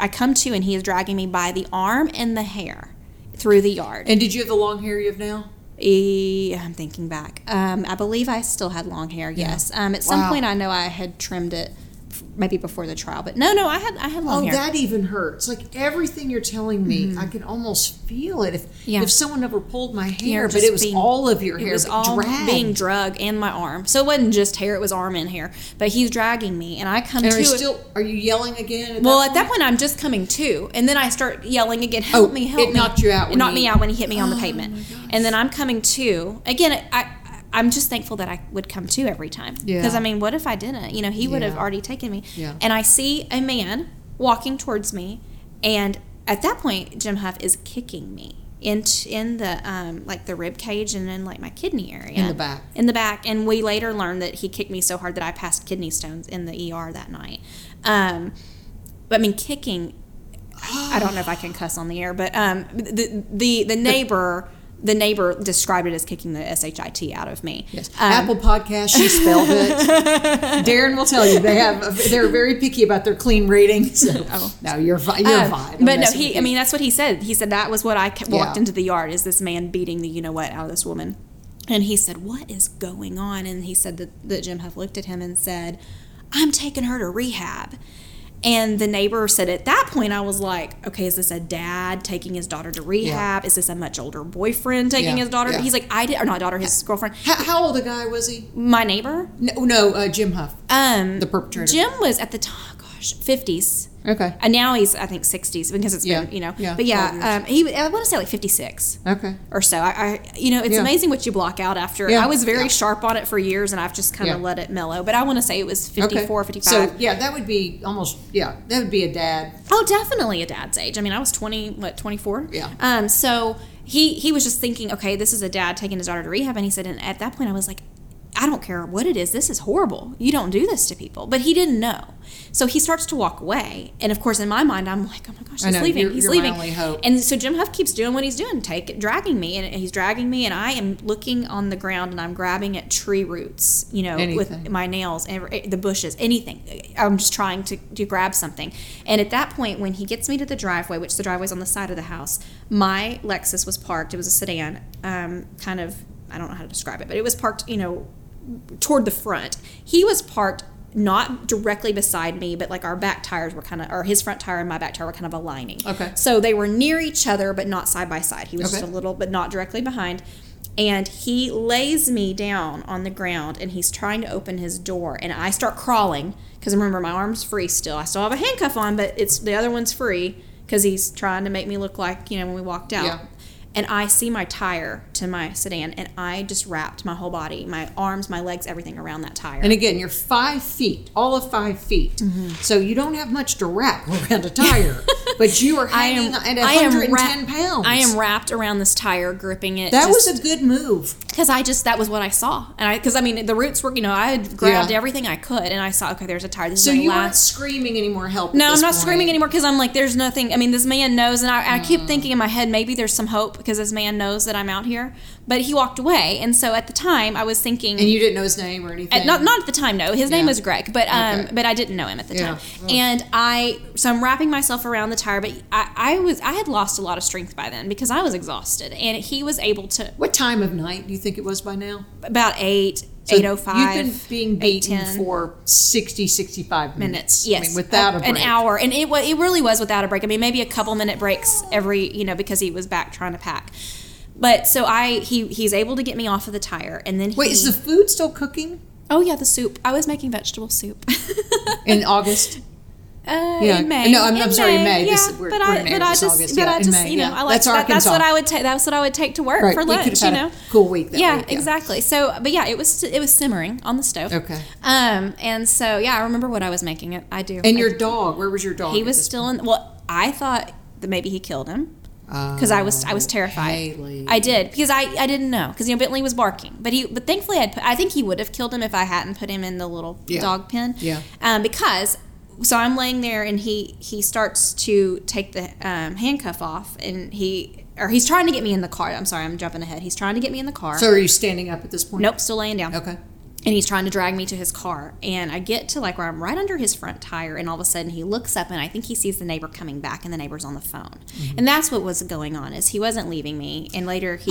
I come to, and he is dragging me by the arm and the hair through the yard. And did you have the long hair you have now? I'm thinking back. I believe I still had long hair. Yeah. Yes. At some point, I know I had trimmed it, maybe before the trial. But no, I had long hair. Oh, that even hurts. Like, everything you're telling me, I can almost feel it. If someone ever pulled my hair, but it was all of your hair. It was all being dragged, and my arm. So it wasn't just hair; it was arm and hair. But he's dragging me, and I come to. Are you yelling again? At that point, I'm just coming to, and then I start yelling again. Help me! Help me! It knocked you out. It knocked me out when he hit me on the pavement, and then I'm coming to again. I'm just thankful that I would come to every time. Yeah. Because, I mean, what if I didn't? You know, he would have already taken me. Yeah. And I see a man walking towards me. And at that point, Jim Huff is kicking me in the, like, the rib cage, and then, like, my kidney area. In the back. And we later learned that he kicked me so hard that I passed kidney stones in the ER that night. But, I mean, kicking, I don't know if I can cuss on the air, but the neighbor... the neighbor described it as kicking the shit out of me. Yes. Apple Podcast, she spelled it. Darren will tell you they're very picky about their clean ratings. So. Oh no, you're fine. But no, I mean that's what he said. He said that was what I walked into the yard is this man beating the you know what out of this woman, and he said what is going on? And he said that Jim Huff looked at him and said, I'm taking her to rehab. And the neighbor said at that point, I was like, okay, is this a dad taking his daughter to rehab? Yeah. Is this a much older boyfriend taking his daughter? Yeah. He's like, his girlfriend. How old a guy was he? My neighbor? No, Jim Huff, the perpetrator. Jim was at the time, 50s. Okay. And now he's, I think, 60s because it's been, you know. Yeah. But yeah, I want to say like 56. Okay. Or so. It's amazing what you block out after. Yeah. I was very sharp on it for years, and I've just kind of let it mellow. But I want to say it was 54, okay. 55. So, yeah, that would be almost, that would be a dad. Oh, definitely a dad's age. I mean, I was 24? Yeah. So he was just thinking, okay, this is a dad taking his daughter to rehab. And he said, and at that point, I was like, I don't care what it is. This is horrible. You don't do this to people. But he didn't know. So he starts to walk away. And, of course, in my mind, I'm like, oh, my gosh, he's leaving. He's leaving. My only hope. And so Jim Huff keeps doing what he's doing, dragging me. And he's dragging me. And I am looking on the ground, and I'm grabbing at tree roots, with my nails, and the bushes, anything. I'm just trying to grab something. And at that point, when he gets me to the driveway, which the driveway's on the side of the house, my Lexus was parked. It was a sedan, kind of, I don't know how to describe it, but it was parked, toward the front. He was parked not directly beside me, but like our back tires were kind of, or his front tire and my back tire were kind of aligning. Okay. So they were near each other, but not side by side. He was just a little, but not directly behind. And he lays me down on the ground, and he's trying to open his door. And I start crawling because remember my arm's free still. I still have a handcuff on, but it's the other one's free because he's trying to make me look like, when we walked out. Yeah. And I see my tire to my sedan, and I just wrapped my whole body, my arms, my legs, everything around that tire. And again, you're 5 feet, all of 5 feet. Mm-hmm. So you don't have much to wrap around a tire, but you are hanging at 110 pounds. I am wrapped around this tire, gripping it. That was a good move. Because that was what I saw. Because, the roots were, I had grabbed everything I could, and I saw, okay, there's a tire. This is my last. So you weren't screaming any more help at this point? No, I'm not screaming anymore because I'm like, there's nothing. This man knows, and I keep thinking in my head, maybe there's some hope. Because this man knows that I'm out here, but he walked away, and so at the time I was thinking. And you didn't know his name or anything. Not at the time. No, his name was Greg, but but I didn't know him at the time. Oh. And so I'm wrapping myself around the tire, but I had lost a lot of strength by then because I was exhausted, and he was able to. What time of night do you think it was by now? About 8. So 8:05. You've been being beaten for 60, 65 minutes. Yes. Without a break. An hour. And it really was without a break. Maybe a couple minute breaks every, because he was back trying to pack. But so he's able to get me off of the tire. And then wait, is the food still cooking? Oh, yeah, the soup. I was making vegetable soup. In August? In May. No, I'm sorry, May. Yeah, That's what I would take. That's what I would take to work for lunch. Cool week. That week, exactly. So, but yeah, it was simmering on the stove. Okay. And so I remember what I was making it. I do. And your dog? Where was your dog? He was still in. Well, I thought that maybe he killed him. Because I was terrified. Haleigh. I did because I didn't know because Bentley was barking, but thankfully I think he would have killed him if I hadn't put him in the little dog pen. Yeah. Because. So I'm laying there, and he starts to take the handcuff off, and he's trying to get me in the car. I'm sorry, I'm jumping ahead. He's trying to get me in the car. So are you standing up at this point? Nope, still laying down. Okay. And he's trying to drag me to his car, and I get to where I'm right under his front tire, and all of a sudden he looks up, and I think he sees the neighbor coming back, and the neighbor's on the phone. Mm-hmm. And that's what was going on, is he wasn't leaving me, and later he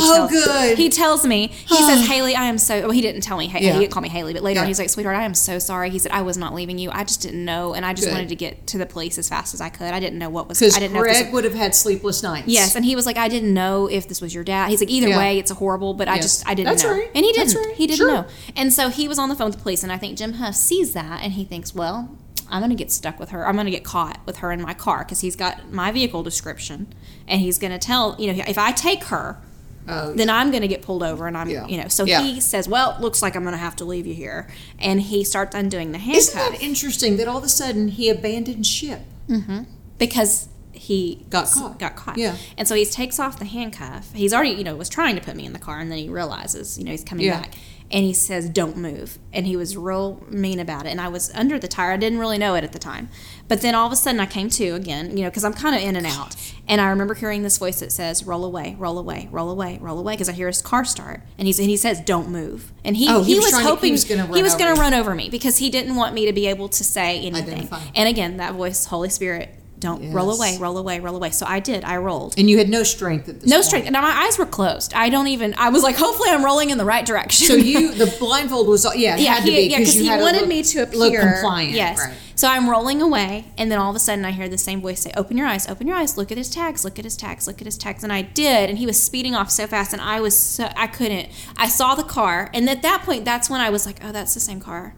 tells me, he says, Haleigh, I am so, well, he didn't tell me, he didn't call me Haleigh, but later on he's like, sweetheart, I am so sorry. He said, I was not leaving you. I just didn't know, and I just wanted to get to the police as fast as I could. I didn't know what was, I didn't know. Because Greg would have had sleepless nights. Yes, and he was like, I didn't know if this was your dad. He's like, either way, it's horrible, but I didn't know. Right. And he didn't. Right. He didn't know. And so he was on the phone with the police, and I think Jim Huff sees that, and he thinks, well, I'm going to get stuck with her. I'm going to get caught with her in my car because he's got my vehicle description, and he's going to tell, if I take her, then I'm going to get pulled over, and I'm, So he says, well, looks like I'm going to have to leave you here, and he starts undoing the handcuff. Isn't that interesting that all of a sudden he abandoned ship? Mm-hmm. Because he got caught. Yeah. And so he takes off the handcuff. He's already, was trying to put me in the car, and then he realizes, he's coming back. And he says, "Don't move." And he was real mean about it. And I was under the tire. I didn't really know it at the time. But then all of a sudden I came to again, because I'm kind of in and out. And I remember hearing this voice that says, "Roll away, roll away, roll away, roll away." Because I hear his car start. And he says, "Don't move." And he was hoping he was going to run over me, because he didn't want me to be able to say anything. Identify. And again, that voice, Holy Spirit, "Don't," yes, "roll away, roll away, roll away." So I did. I rolled. And you had no strength at this point. No strength. And my eyes were closed. I was like, hopefully I'm rolling in the right direction. So the blindfold was, it had to be. Because he wanted me to appear. Look compliant. Yes. Right. So I'm rolling away, and then all of a sudden I hear the same voice say, open your eyes, look at his tags, look at his tags, look at his tags." And I did, and he was speeding off so fast, and I saw the car. And at that point, that's when I was like, oh, that's the same car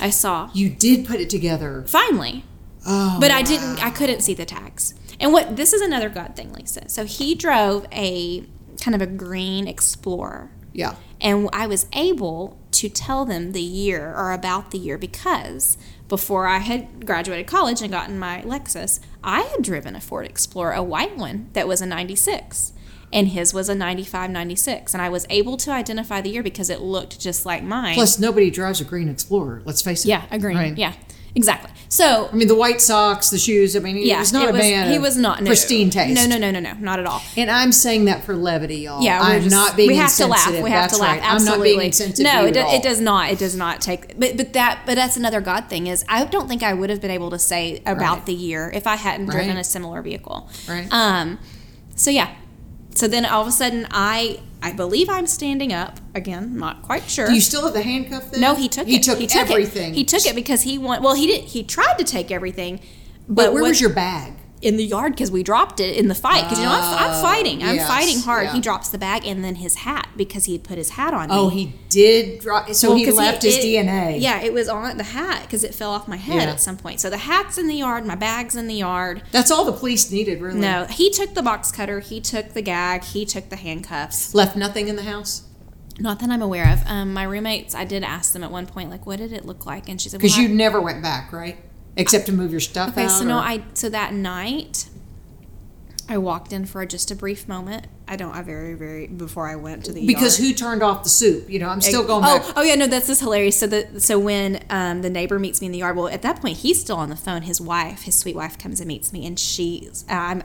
I saw. You did put it together. Finally. Oh, but I couldn't see the tags. And this is another God thing, Lisa. So he drove a kind of a green Explorer. Yeah. And I was able to tell them the year, or about the year, because before I had graduated college and gotten my Lexus, I had driven a Ford Explorer, a white one, that was a 96. And his was a 95, 96. And I was able to identify the year because it looked just like mine. Plus, nobody drives a green Explorer, let's face it. Yeah, a green, right? Yeah. Exactly. So the white socks, the shoes. It was not a man. He was not pristine taste. No, not at all. And I'm saying that for levity, y'all. Yeah, I'm not being insensitive. We have to laugh. Right. Absolutely. I'm not being insensitive. No, it does not. It does not take. But that's another God thing. Is I don't think I would have been able to say about the year if I hadn't driven a similar vehicle. Right. So yeah. So then all of a sudden I believe I'm standing up again. Not quite sure. Do you still have the handcuff then? No, he took it. He took everything. He took it because he wanted. Well, he did. He tried to take everything, but where was your bag? In the yard, because we dropped it in the fight. Because I'm fighting. I'm fighting hard. Yeah. He drops the bag, and then his hat, because he put his hat on. Oh, he did drop. So he left his DNA. Yeah, it was on the hat because it fell off my head at some point. So the hat's in the yard. My bag's in the yard. That's all the police needed, really. No, he took the box cutter. He took the gag. He took the handcuffs. Left nothing in the house? Not that I'm aware of. My roommates, I did ask them at one point, like, what did it look like? And she said, because you never went back, right? Except to move your stuff out? Okay, so no, so that night, I walked in for just a brief moment. I very, very, before I went to the yard. Because who turned off the soup? I'm still going back. Oh, yeah, no, that's just hilarious. So when the neighbor meets me in the yard, well, at that point, he's still on the phone. His sweet wife comes and meets me, and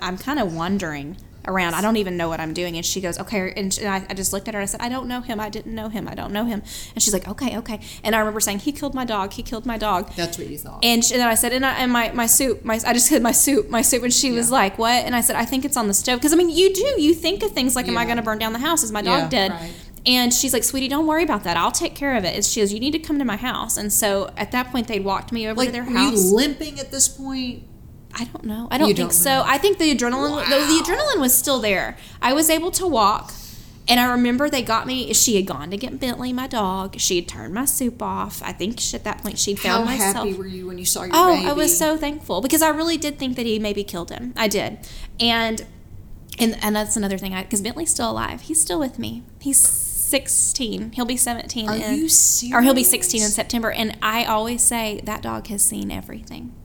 I'm kind of wandering around. I don't even know what I'm doing. And she goes, okay. And I just looked at her and I said, I don't know him. I didn't know him. I don't know him. And she's like, okay. And I remember saying, he killed my dog. He killed my dog. That's what you thought. And then I said, and my soup, I just said my soup. And she was like, what? And I said, I think it's on the stove. Because you think of things like, am I going to burn down the house? Is my dog dead? Right. And she's like, sweetie, don't worry about that. I'll take care of it. And she goes, you need to come to my house. And so at that point, they'd walked me over to their house. Were you limping at this point? I don't know. I don't think so. I think the adrenaline, the adrenaline was still there. I was able to walk, and I remember they got me. She had gone to get Bentley, my dog. She had turned my soup off. I think at that point she'd found myself. How happy were you when you saw your baby? I was so thankful, because I really did think that he maybe killed him. I did, and that's another thing. Because Bentley's still alive. He's still with me. He's 16. He'll be 17. Are you serious? Or he'll be 16 in September. And I always say that dog has seen everything.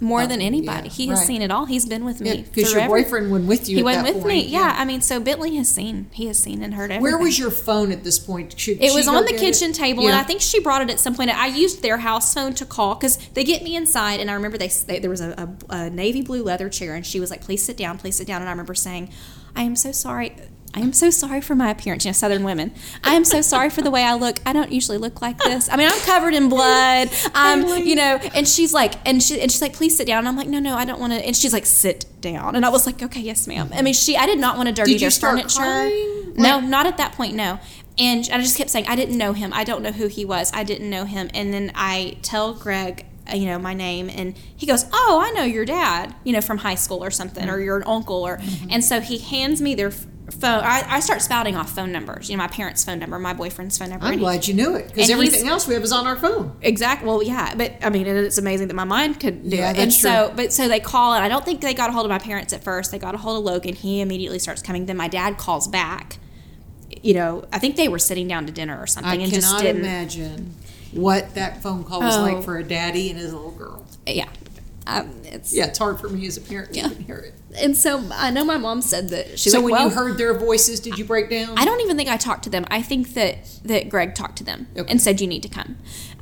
More than anybody. Yeah, he has seen it all. He's been with me. Because your boyfriend went with you. He went with me. Yeah. So Bentley has seen. He has seen and heard everything. Where was your phone at this point? It was on the kitchen table, and I think she brought it at some point. I used their house phone to call, because they get me inside, and I remember they there was a navy blue leather chair, and she was like, "Please sit down, please sit down." And I remember saying, "I am so sorry. I am so sorry for my appearance." Southern women. "I am so sorry for the way I look. I don't usually look like this. I'm covered in blood. And she's like, and she's like, "Please sit down." And I'm like, no, I don't want to. And she's like, "Sit down." And I was like, "Okay, yes, ma'am." I did not want to dirty their furniture. Crying? No, not at that point, no. And I just kept saying, "I didn't know him. I don't know who he was. I didn't know him." And then I tell Greg, my name, and he goes, "Oh, I know your dad, from high school or something, or your uncle," or, and so he hands me their phone. I start spouting off phone numbers, my parents' phone number, my boyfriend's phone number. I'm glad you knew it, because everything else we have is on our phone. Exactly. Well, yeah, but it's amazing that my mind could do it. And so, but so they call, and I don't think they got a hold of my parents at first. They got a hold of Logan. He immediately starts coming. Then my dad calls back. I think they were sitting down to dinner or something. I and just didn't imagine what that phone call was like for a daddy and his little girl. Yeah. It's hard for me as a parent to even hear it. And so I know my mom said that she's like, when you heard their voices, did you break down? I don't even think I talked to them. I think that Greg talked to them and said, you need to come.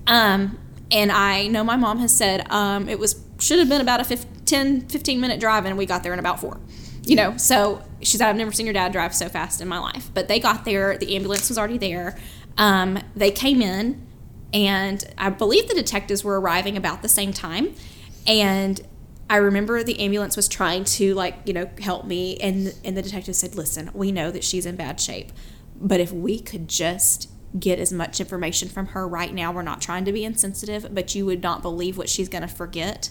And I know my mom has said it should have been about a 10-15 minute drive, and we got there in about 4. You know, so she said, I've never seen your dad drive so fast in my life. But they got there. The ambulance was already there. They came in, and I believe the detectives were arriving about the same time. And I remember the ambulance was trying to, help me. And the detective said, listen, we know that she's in bad shape, but if we could just get as much information from her right now, we're not trying to be insensitive, but you would not believe what she's going to forget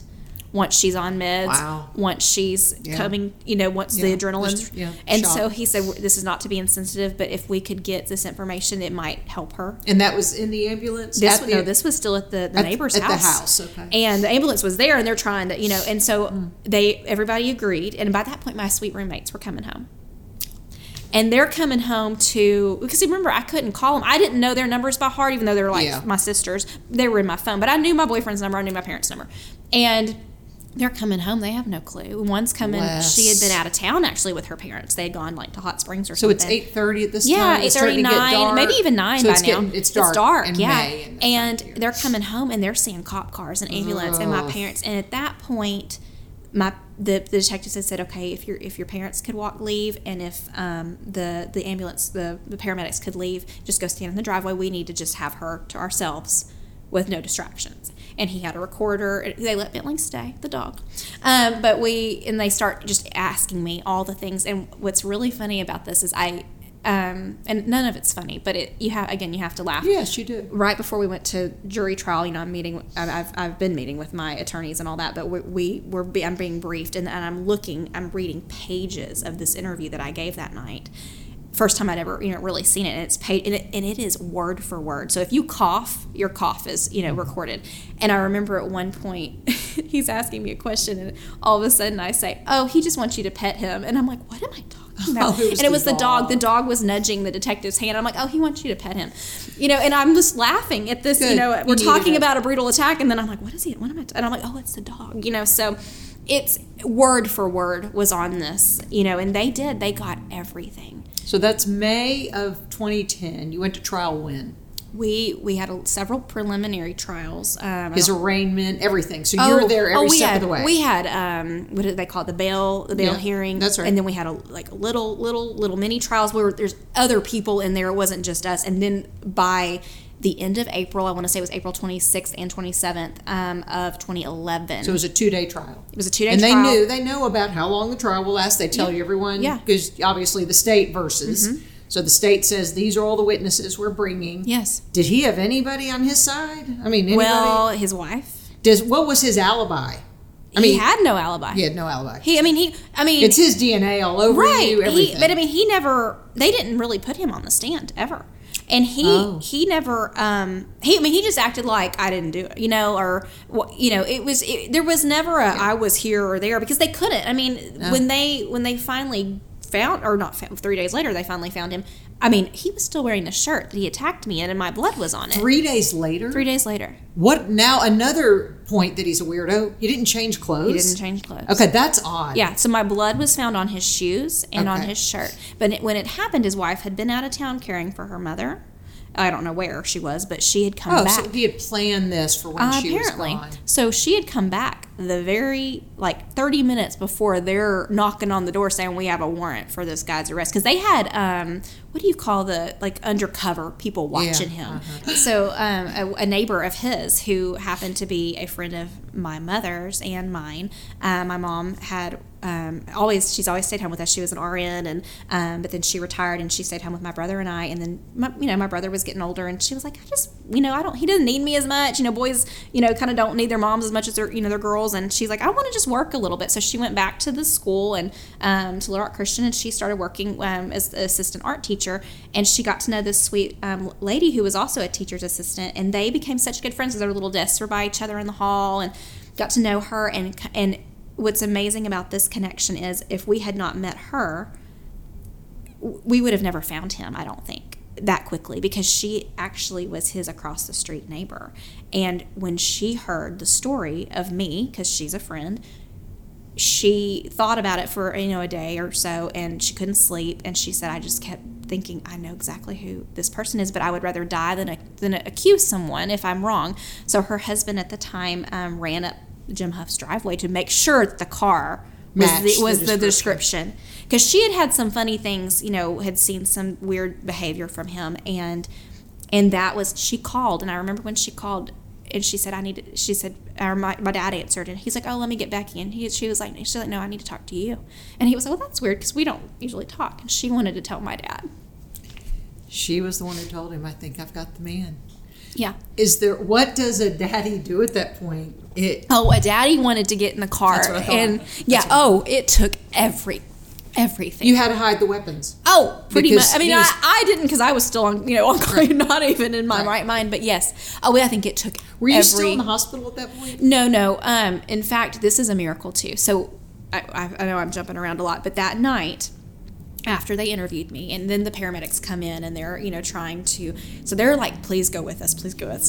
once she's on meds, once she's coming, once the adrenaline. And shock. So he said, this is not to be insensitive, but if we could get this information, it might help her. And that was in the ambulance? This was still at the neighbor's house. At the house, okay. And the ambulance was there, and they're trying to, and so everybody agreed. And by that point, my sweet roommates were coming home. And they're coming home because remember, I couldn't call them. I didn't know their numbers by heart, even though they were my sister's. They were in my phone. But I knew my boyfriend's number. I knew my parents' number. And they're coming home. They have no clue. One's coming. Bless. She had been out of town, actually, with her parents. They had gone, to Hot Springs or something. So it's 8:30 at this time. Yeah, 8:39, maybe even 9 by now. It's dark. It's dark, May and they're coming home, and they're seeing cop cars and ambulance and my parents. And at that point, the detectives had said, okay, if your parents could walk, leave, and if the ambulance, the paramedics could leave, just go stand in the driveway. We need to just have her to ourselves with no distractions. And he had a recorder. They let Bentley stay, the dog. But they start just asking me all the things. And what's really funny about this is and none of it's funny, but you have to laugh. Yes, you do. Right before we went to jury trial, I've been meeting with my attorneys and all that, but I'm being briefed, and I'm reading pages of this interview that I gave that night. First time I'd ever, really seen it, and it's paid, and it is word for word. So if you cough, your cough is, recorded. And I remember at one point, he's asking me a question, and all of a sudden I say, "Oh, he just wants you to pet him," and I'm like, "What am I talking about?" It was the dog. The dog was nudging the detective's hand. I'm like, "Oh, he wants you to pet him," And I'm just laughing at this. Good. We're talking about a brutal attack, and then I'm like, "What is he? What am I?" And I'm like, "Oh, it's the dog," So. It's word for word was on this, and they got everything. So that's May of 2010. You went to trial when? We had several preliminary trials. His arraignment, everything. So you were there every step of the way. We had, what did they call it? The bail hearing. That's right. And then we had a little mini trials where there's other people in there. It wasn't just us. And then by the end of April, I want to say it was April 26th and 27th of 2011. So it was a 2-day trial. And they know about how long the trial will last. They tell you everyone, because obviously the state versus. Mm-hmm. So the state says, these are all the witnesses we're bringing. Yes. Did he have anybody on his side? I mean, anybody? Well, his wife. What was his alibi? He had no alibi. He had no alibi. It's his DNA all over you, everything. He never, they didn't really put him on the stand ever. And he never, he just acted like I didn't do it, there was never I was here or there, because they couldn't. When they finally found, or not, 3 days later, they finally found him. He was still wearing the shirt that he attacked me in, and my blood was on it. 3 days later? 3 days later. What? Now, another point that he's a weirdo. He didn't change clothes? He didn't change clothes. Okay, that's odd. Yeah, so my blood was found on his shoes and on his shirt. But when it happened, his wife had been out of town caring for her mother. I don't know where she was, but she had come back. Oh, so he had planned this for when she was gone. Apparently. So she had come back the very, 30 minutes before they're knocking on the door saying, we have a warrant for this guy's arrest. Because they had, what do you call the, undercover people watching him? Uh-huh. So a neighbor of his who happened to be a friend of my mother's and mine, my mom had... she's always stayed home with us. She was an RN, and but then she retired, and she stayed home with my brother and I. And then my brother was getting older, and she was like, he doesn't need me as much. Boys, kind of don't need their moms as much as their, their girls. And she's like, I want to just work a little bit. So she went back to the school and to Little Rock Christian, and she started working as an assistant art teacher. And she got to know this sweet lady who was also a teacher's assistant, and they became such good friends because their little desks were by each other in the hall, and got to know her and. What's amazing about this connection is if we had not met her, we would have never found him, I don't think. that quickly, because she actually was his across the street neighbor. And when she heard the story of me, because she's a friend, she thought about it for, a day or so, and she couldn't sleep. And she said, I just kept thinking, I know exactly who this person is, but I would rather die than accuse someone if I'm wrong. So her husband at the time ran up Jim Huff's driveway to make sure that the car was the description. Because she had some funny things, had seen some weird behavior from him. And that was, she called. And I remember when she called, and she said, my dad answered. And he's like, oh, let me get back in. She was like, no, I need to talk to you. And he was like, well, that's weird, because we don't usually talk. And she wanted to tell my dad. She was the one who told him, I think I've got the man. Yeah. What does a daddy do at that point? A daddy wanted to get in the car. That's what I thought. And yeah, it took everything. You had to hide the weapons. Oh, pretty much. I mean, I didn't, because I was still on, on call, right. Not even in my right mind. But yes, I think it took. Were you still in the hospital at that point? No. In fact, this is a miracle too. So I know I'm jumping around a lot, but that night, after they interviewed me, and then the paramedics come in, and they're trying to, so they're like, please go with us.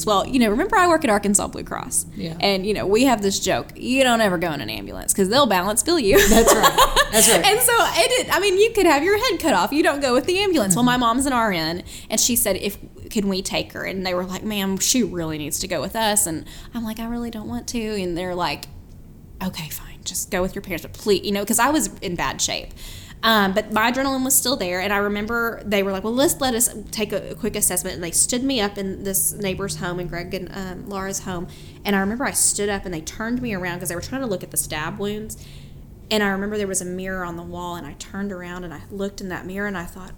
Well, remember, I work at Arkansas Blue Cross, yeah, and we have this joke, you don't ever go in an ambulance because they'll balance bill you. That's right. And so you could have your head cut off, you don't go with the ambulance. Mm-hmm. Well, my mom's an RN, and she said, can we take her? And they were like, ma'am, she really needs to go with us. And I'm like, I really don't want to. And they're like, okay, fine, just go with your parents, but please, because I was in bad shape. But my adrenaline was still there, and I remember they were like, well, let us take a quick assessment, and they stood me up in this neighbor's home, and Greg and Laura's home, and I remember I stood up, and they turned me around, because they were trying to look at the stab wounds, and I remember there was a mirror on the wall, and I turned around, and I looked in that mirror, and I thought,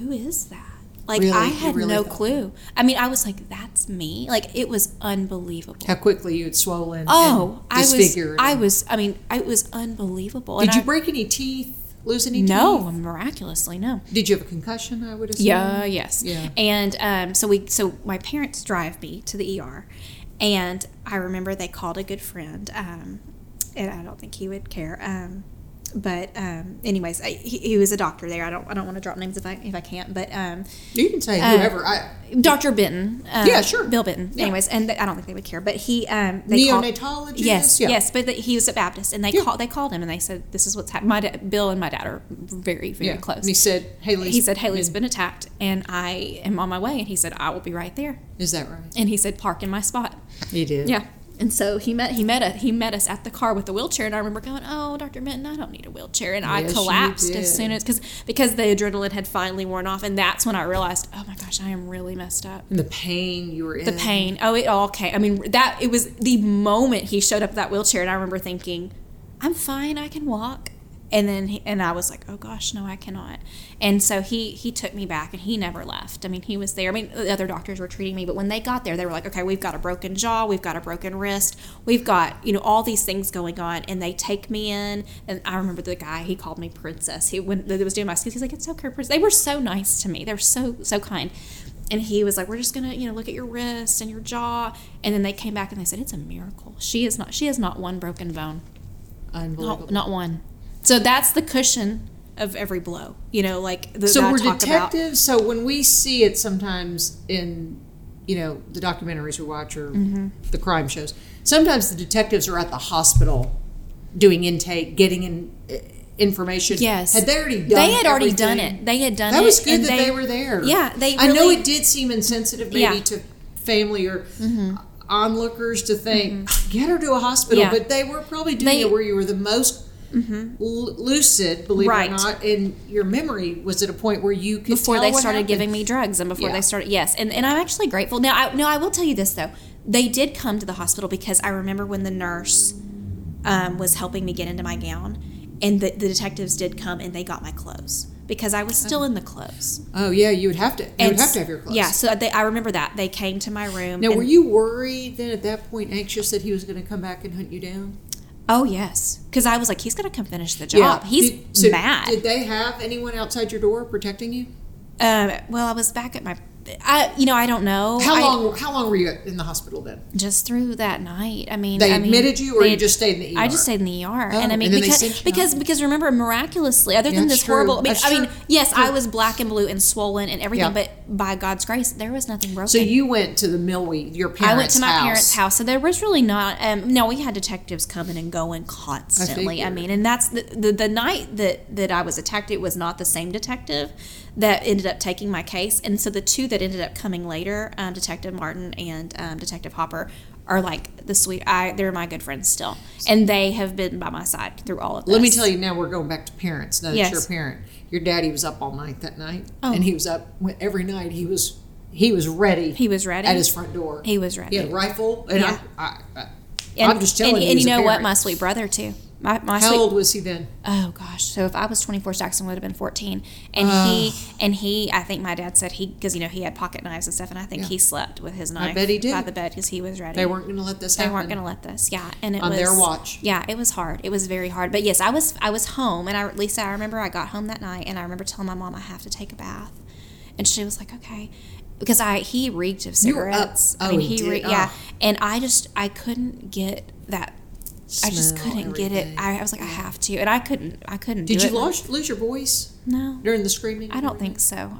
who is that? Like, really? I had no clue. I was like, that's me. Like, it was unbelievable. How quickly you had swollen and disfigured. It was unbelievable. Did you break any teeth? Lose any teeth? No, miraculously, no. Did you have a concussion, I would assume? Yeah, yes. Yeah. And so my parents drive me to the ER, and I remember they called a good friend, and I don't think he would care. Anyways, he was a doctor there. I don't want to drop names if I can't, but you can say whoever. Dr. Benton. Yeah, sure. Bill Benton. Yeah. Anyways, and I don't think they would care, but he neonatologist. Called, yes, yeah. Yes, but he was a Baptist, and they called him, and they said, "This is what's happened." Bill and my dad are very, very close. And he said, "Haley's been attacked, and I am on my way." And he said, "I will be right there." Is that right? And he said, "Park in my spot." He did. Yeah. And so he met us at the car with the wheelchair, and I remember going, oh, Dr. Minton, I don't need a wheelchair. And I collapsed as soon as, because the adrenaline had finally worn off, and that's when I realized, oh my gosh, I am really messed up. And the pain you were in. The pain. Oh, it all came. It was the moment he showed up in that wheelchair, and I remember thinking, I'm fine, I can walk. And then I was like, oh gosh, no, I cannot. And so he took me back, and he never left. He was there. The other doctors were treating me, but when they got there, they were like, okay, we've got a broken jaw, we've got a broken wrist, we've got, all these things going on. And they take me in, and I remember the guy, he called me princess. When they was doing my skills, he's like, it's okay, princess. They were so nice to me. They were so, so kind. And he was like, we're just going to, look at your wrist and your jaw. And then they came back, and they said, it's a miracle. She has not one broken bone. Unbelievable. Not one. So that's the cushion of every blow, So we're detectives. About. So when we see it sometimes in, the documentaries we watch or mm-hmm. the crime shows, sometimes the detectives are at the hospital doing intake, getting in information. Yes. Had they already done it? They had already done it. That was good that they were there. Yeah. I know it did seem insensitive maybe to family or... Mm-hmm. onlookers to think, mm-hmm. get her to a hospital. Yeah. But they were probably doing it where you were the most... Mm-hmm. lucid, believe right. it or not, and your memory was at a point where you could before tell they started happened. Giving me drugs, and before they started, yes, and I'm actually grateful. Now, I will tell you this though, they did come to the hospital, because I remember when the nurse was helping me get into my gown, and the detectives did come, and they got my clothes, because I was still in the clothes. Oh yeah, you would have to have your clothes. Yeah, so I remember that they came to my room. Now, were you worried then at that point, anxious that he was going to come back and hunt you down? Oh, yes. Because I was like, he's going to come finish the job. Yeah. He's mad. Did they have anyone outside your door protecting you? Well, I was back at my I don't know. How long were you in the hospital then? Just through that night. They admitted you, or you just stayed in the ER? I just stayed in the ER. Oh, because remember, miraculously, other than this horrible... I was black and blue and swollen and everything, but by God's grace, there was nothing broken. So you went to the Milwee, your parents' house. I went to my parents' house, so there was really not... we had detectives coming and going constantly. And that's the night that I was attacked, it was not the same detective that ended up taking my case. And so the two that ended up coming later, Detective Martin and Detective Hopper, are like the sweet. They're my good friends still, and they have been by my side through all of this. Let me tell you now. We're going back to parents. Now that you're a parent, your daddy was up all night that night, and he was up every night. He was ready. He was ready at his front door. He was ready. He had a rifle, and I'm just telling you. And you know what? My sweet brother too. How old was he then? Oh gosh! So if I was 24, Jackson would have been 14, and he. I think my dad said he had pocket knives and stuff, and I think he slept with his knife by the bed because he was ready. They weren't going to let this happen. They weren't going to let this. Yeah, and it was on their watch. Yeah, it was hard. It was very hard. But yes, I was home, and I remember I got home that night, and I remember telling my mom I have to take a bath, and she was like, okay. Because he reeked of cigarettes. And I couldn't get that. I just couldn't get it. I was like, I have to, and I couldn't. Did you lose your voice? No. During the screaming? I don't think so.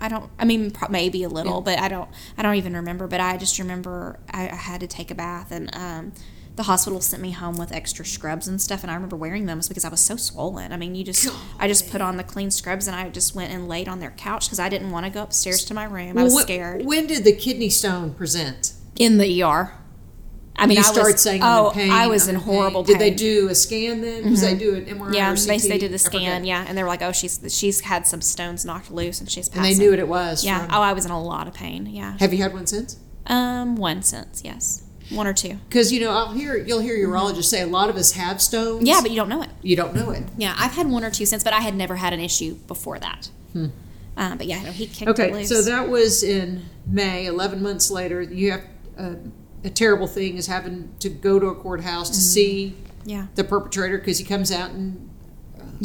Maybe a little, but I don't even remember. But I just remember I had to take a bath, and the hospital sent me home with extra scrubs and stuff. And I remember wearing them because I was so swollen. I just put on the clean scrubs, and I just went and laid on their couch because I didn't want to go upstairs to my room. I was scared. When did the kidney stone present? In the ER. I was in horrible pain. Did they do a scan then? Because they do an MRI or CT? They did the scan, and they were like, oh, she's had some stones knocked loose, and she's passing. And they knew what it was. Yeah. I was in a lot of pain, Have you had one since? One since, yes. One or two. Because, you'll hear urologists say a lot of us have stones. Yeah, but you don't know it. You don't know it. Yeah, I've had one or two since, but I had never had an issue before that. He kicked it loose. So that was in May, 11 months later. You have... a terrible thing is having to go to a courthouse to see the perpetrator, because he comes out in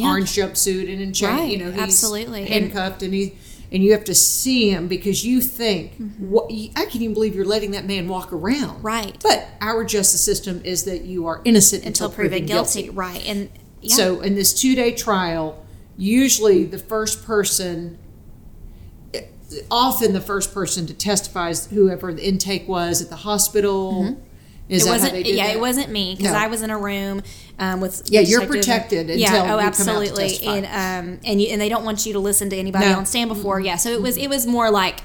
orange jumpsuit and in chains, he's handcuffed, and you have to see him because you think, I can't even believe you're letting that man walk around. Right. But our justice system is that you are innocent until proven guilty. Right. And so in this 2-day trial, usually the first person to testify is whoever the intake was at the hospital. It wasn't me because I was in a room with. Yeah, you're protected until you come out to testify. And they don't want you to listen to anybody on stand before. Yeah, so it was more like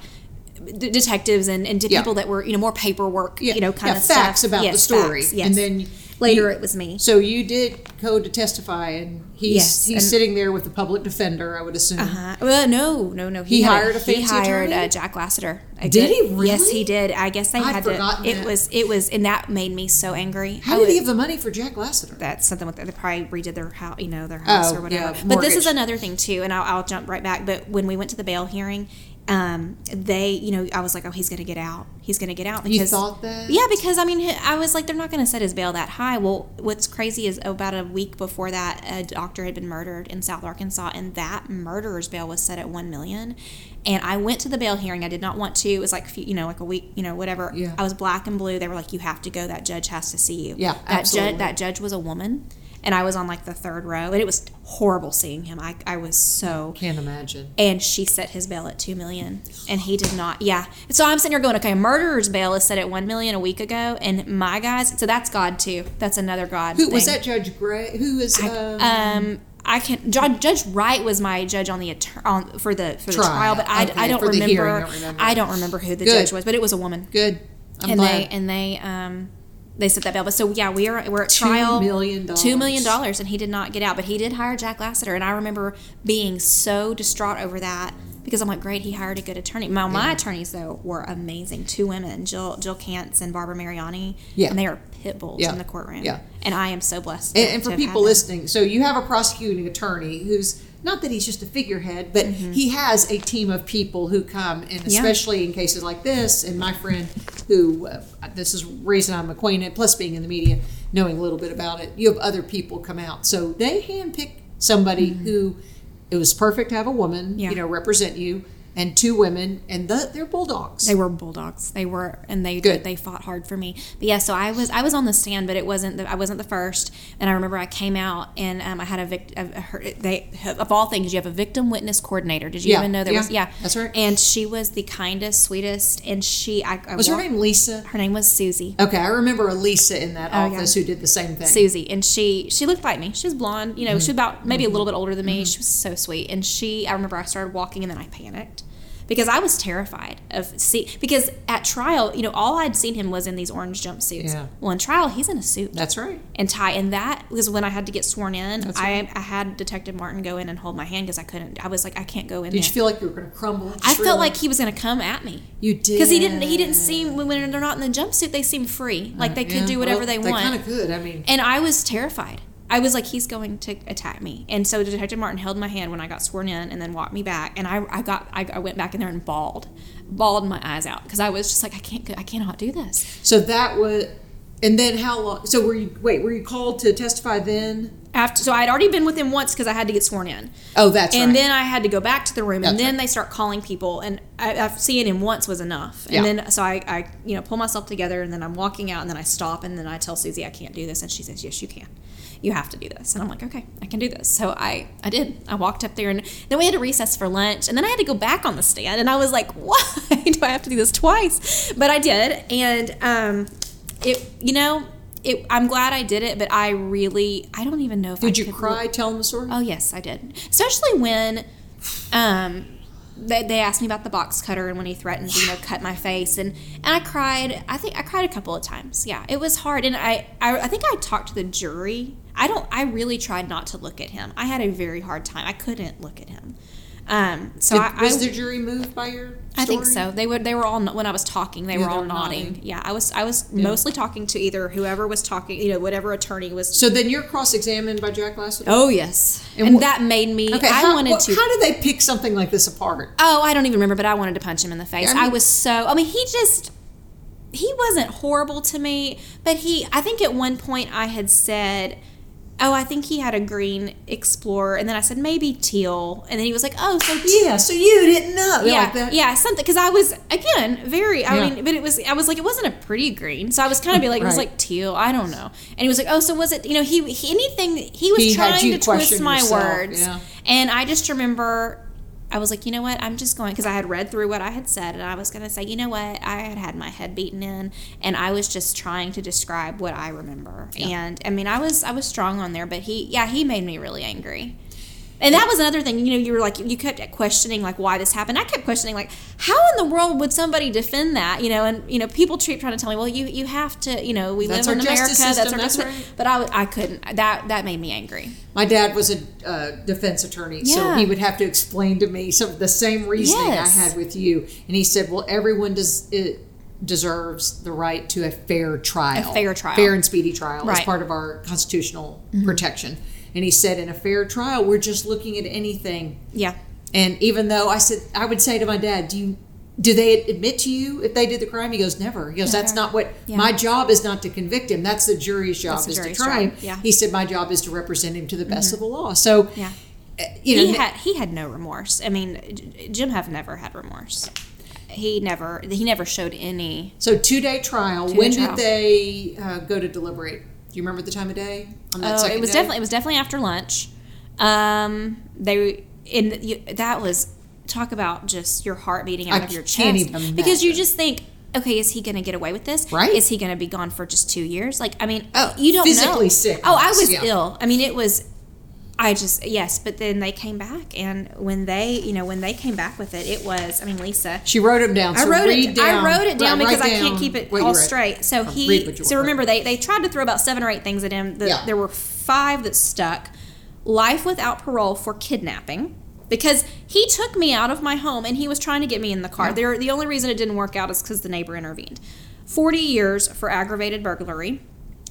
detectives and people that were more paperwork kind of facts stuff about the story. Facts, yes. And then later it was me. So you did go to testify, and he's sitting there with the public defender, I would assume. Well, no. He hired a fancy attorney? He hired Jack Lassiter. Did he really? Yes, he did. I guess they had to. It was, and that made me so angry. How did he give the money for Jack Lassiter? That's something with that. They probably redid their house or whatever. Yeah, but this is another thing too, and I'll jump right back. But when we went to the bail hearing. I was like, oh, he's going to get out. He's going to get out. Because, you thought that? Yeah, because, I was like, they're not going to set his bail that high. Well, what's crazy is about a week before that, a doctor had been murdered in South Arkansas, and that murderer's bail was set at $1 million. And I went to the bail hearing. I did not want to. It was like a week, whatever. Yeah. I was black and blue. They were like, you have to go. That judge has to see you. Yeah, absolutely. That judge was a woman. And I was on the third row, and it was horrible seeing him. I was so... Can't imagine. And she set his bail at $2 million, and he did not... Yeah. So I'm sitting here going, okay, murderer's bail is set at $1 million a week ago, and my guys... So that's God, too. That's another God thing. Was that Judge Gray? Who is... I can Judge Wright was my judge on for the trial, but I don't remember who the judge was, but it was a woman. Good. I'm glad. They set that bail, but so we're at trial. $2 million, and he did not get out, but he did hire Jack Lassiter, and I remember being so distraught over that because I'm like, great, he hired a good attorney. My attorneys though were amazing. Two women, Jill Kantz and Barbara Mariani, and they are pit bulls in the courtroom. Yeah. And I am so blessed. And for people listening, so you have a prosecuting attorney who's not that he's just a figurehead, but he has a team of people who come, and especially in cases like this, and my friend who, this is the reason I'm acquainted, plus being in the media, knowing a little bit about it, you have other people come out. So they handpick somebody who, it was perfect to have a woman, represent you, and two women, and they're bulldogs. They were bulldogs. They were, and they fought hard for me. But yeah, so I was on the stand, but I wasn't the first. And I remember I came out, and I had a victim. They, of all things, you have a victim witness coordinator. Did you even know there was? Yeah, that's right. And she was the kindest, sweetest, and was her name Lisa? Her name was Susie. Okay, I remember a Lisa in that office who did the same thing. Susie, and she looked like me. She was blonde. You know, she was about maybe a little bit older than me. She was so sweet, and I remember I started walking, and then I panicked. Because I was terrified because at trial, you know, all I'd seen him was in these orange jumpsuits. Yeah. Well, in trial, he's in a suit. That's right. And tie. And that was when I had to get sworn in. That's right. I had Detective Martin go in and hold my hand because I couldn't. I was like, I can't go in there. Did you feel like you were going to crumble? I felt like he was going to come at me. You did. Because he didn't seem, when they're not in the jumpsuit, they seem free. Like they could do whatever they want. They kind of could. I mean. And I was terrified. I was like, he's going to attack me. And so Detective Martin held my hand when I got sworn in and then walked me back. And I went back in there and bawled my eyes out. Because I was just like, I cannot do this. So that was, and then how long, so were you called to testify then? After, so I'd already been with him once because I had to get sworn in. Oh, that's right. And then I had to go back to the room, and then they start calling people, and seeing him once was enough. And then so I you know, pull myself together, and then I'm walking out, and then I stop, and then I tell Susie I can't do this, and she says, yes, you can. You have to do this. And I'm like, okay, I can do this. So I did. I walked up there, and then we had to recess for lunch, and then I had to go back on the stand, and I was like, why do I have to do this twice? But I did, and I'm glad I did it, but I don't even know if I could. Did you cry telling the story? Oh, yes, I did. Especially when they asked me about the box cutter and when he threatened to, you know, cut my face. And I cried. I think I cried a couple of times. Yeah, it was hard. And I think I talked to the jury. I really tried not to look at him. I had a very hard time. I couldn't look at him. Was the jury moved by your story? I think so. They were all, when I was talking, they were all nodding. Yeah, I was mostly talking to either whoever was talking, you know, whatever attorney was. So then you're cross-examined by Jack Lassiter? Oh, yes. And that made me, okay, how do they pick something like this apart? Oh, I don't even remember, but I wanted to punch him in the face. Yeah, he wasn't horrible to me, but I think at one point I had said, oh, I think he had a green Explorer, and then I said maybe teal, and then he was like, "Oh, so teal. Yeah, so you didn't know, yeah, like that. Yeah, something." Because I was I was like, it wasn't a pretty green, so I was kind of like, right. It was like teal, I don't know, and he was like, "Oh, so was it?" You know, he was trying to twist my words, yeah. And I just remember I was like, you know what, I'm just going, because I had read through what I had said, and I was going to say, you know what, I had my head beaten in, and I was just trying to describe what I remember. Yeah. And I mean, I was strong on there, but he made me really angry. And that was another thing, you know, you were like, you kept questioning, like, why this happened. I kept questioning, like, how in the world would somebody defend that, you know? And, you know, people trying to tell me, well, you have to, you know, we live in America. That's our justice system. But I couldn't. That made me angry. My dad was a defense attorney, yeah. So he would have to explain to me some of the same reasoning I had with you. And he said, well, everyone deserves the right to a fair trial. Fair and speedy trial, right, as part of our constitutional protection. And he said, in a fair trial, we're just looking at anything. Yeah. And even though I would say to my dad, do they admit to you if they did the crime? He goes, never. He goes, that's not what, my job is not to convict him. That's the jury's job to try him. Yeah. He said, my job is to represent him to the best of the law. So, you know. He had no remorse. I mean, Jim Huff never had remorse. He never showed any. So, two-day trial. When did they go to deliberate? Do you remember the time of day on that second day? It was definitely after lunch. Talk about just your heart beating out of your chest, because you just think, okay, is he going to get away with this? Right? Is he going to be gone for just 2 years? Like, I mean, you don't physically know. Sick. Oh, I was ill. I mean, it was. But then they came back, and when they came back with it, it was, I mean, Lisa. She wrote them down. I wrote it down because I can't keep it all straight. So remember, they tried to throw about 7 or 8 things at him. There were 5 that stuck. Life without parole for kidnapping, because he took me out of my home, and he was trying to get me in the car. Yeah. The only reason it didn't work out is because the neighbor intervened. 40 years for aggravated burglary.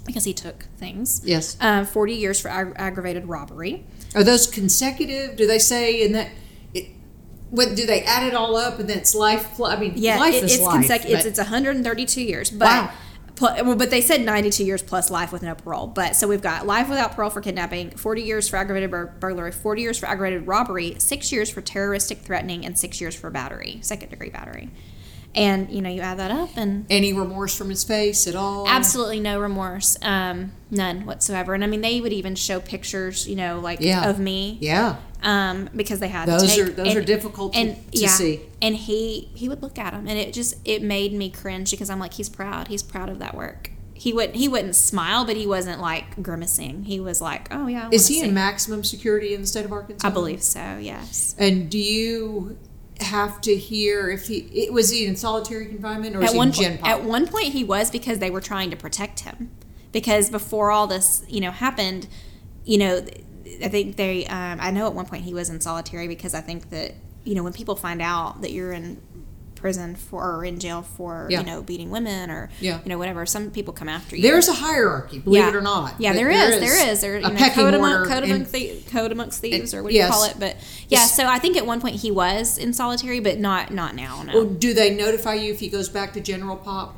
Because he took things. Yes. 40 years for aggravated robbery. Are those consecutive? Do they say in that? Do they add it all up and then it's life? I mean, life is life. It's 132 years. But wow. But they said 92 years plus life with no parole. But so we've got life without parole for kidnapping, 40 years for aggravated burglary, 40 years for aggravated robbery, 6 years for terroristic threatening, and 6 years for battery, second degree battery. And, you know, you add that up and... Any remorse from his face at all? Absolutely no remorse. None whatsoever. And, I mean, they would even show pictures, you know, like, of me. Yeah. Because they had those to take... Those are difficult to see. And he would look at them. And it just... It made me cringe because I'm like, he's proud. He's proud of that work. He wouldn't smile, but he wasn't, like, grimacing. He was like, oh, yeah, I wanna see. Is he in maximum security in the state of Arkansas? I believe so, yes. And do you... have to hear if was he in solitary confinement or was he in gen pop? At one point he was, because they were trying to protect him, because before all this, you know, happened, you know, I think they I know at one point he was in solitary because I think that, you know, when people find out that you're in prison for or in jail for you know, beating women or you know, whatever, some people come after you. There's a hierarchy, believe it or not. There is a pecking order, code amongst thieves, or what do you call it? But yeah, so I think at one point he was in solitary, but not now. No. Well, do they notify you if he goes back to general pop?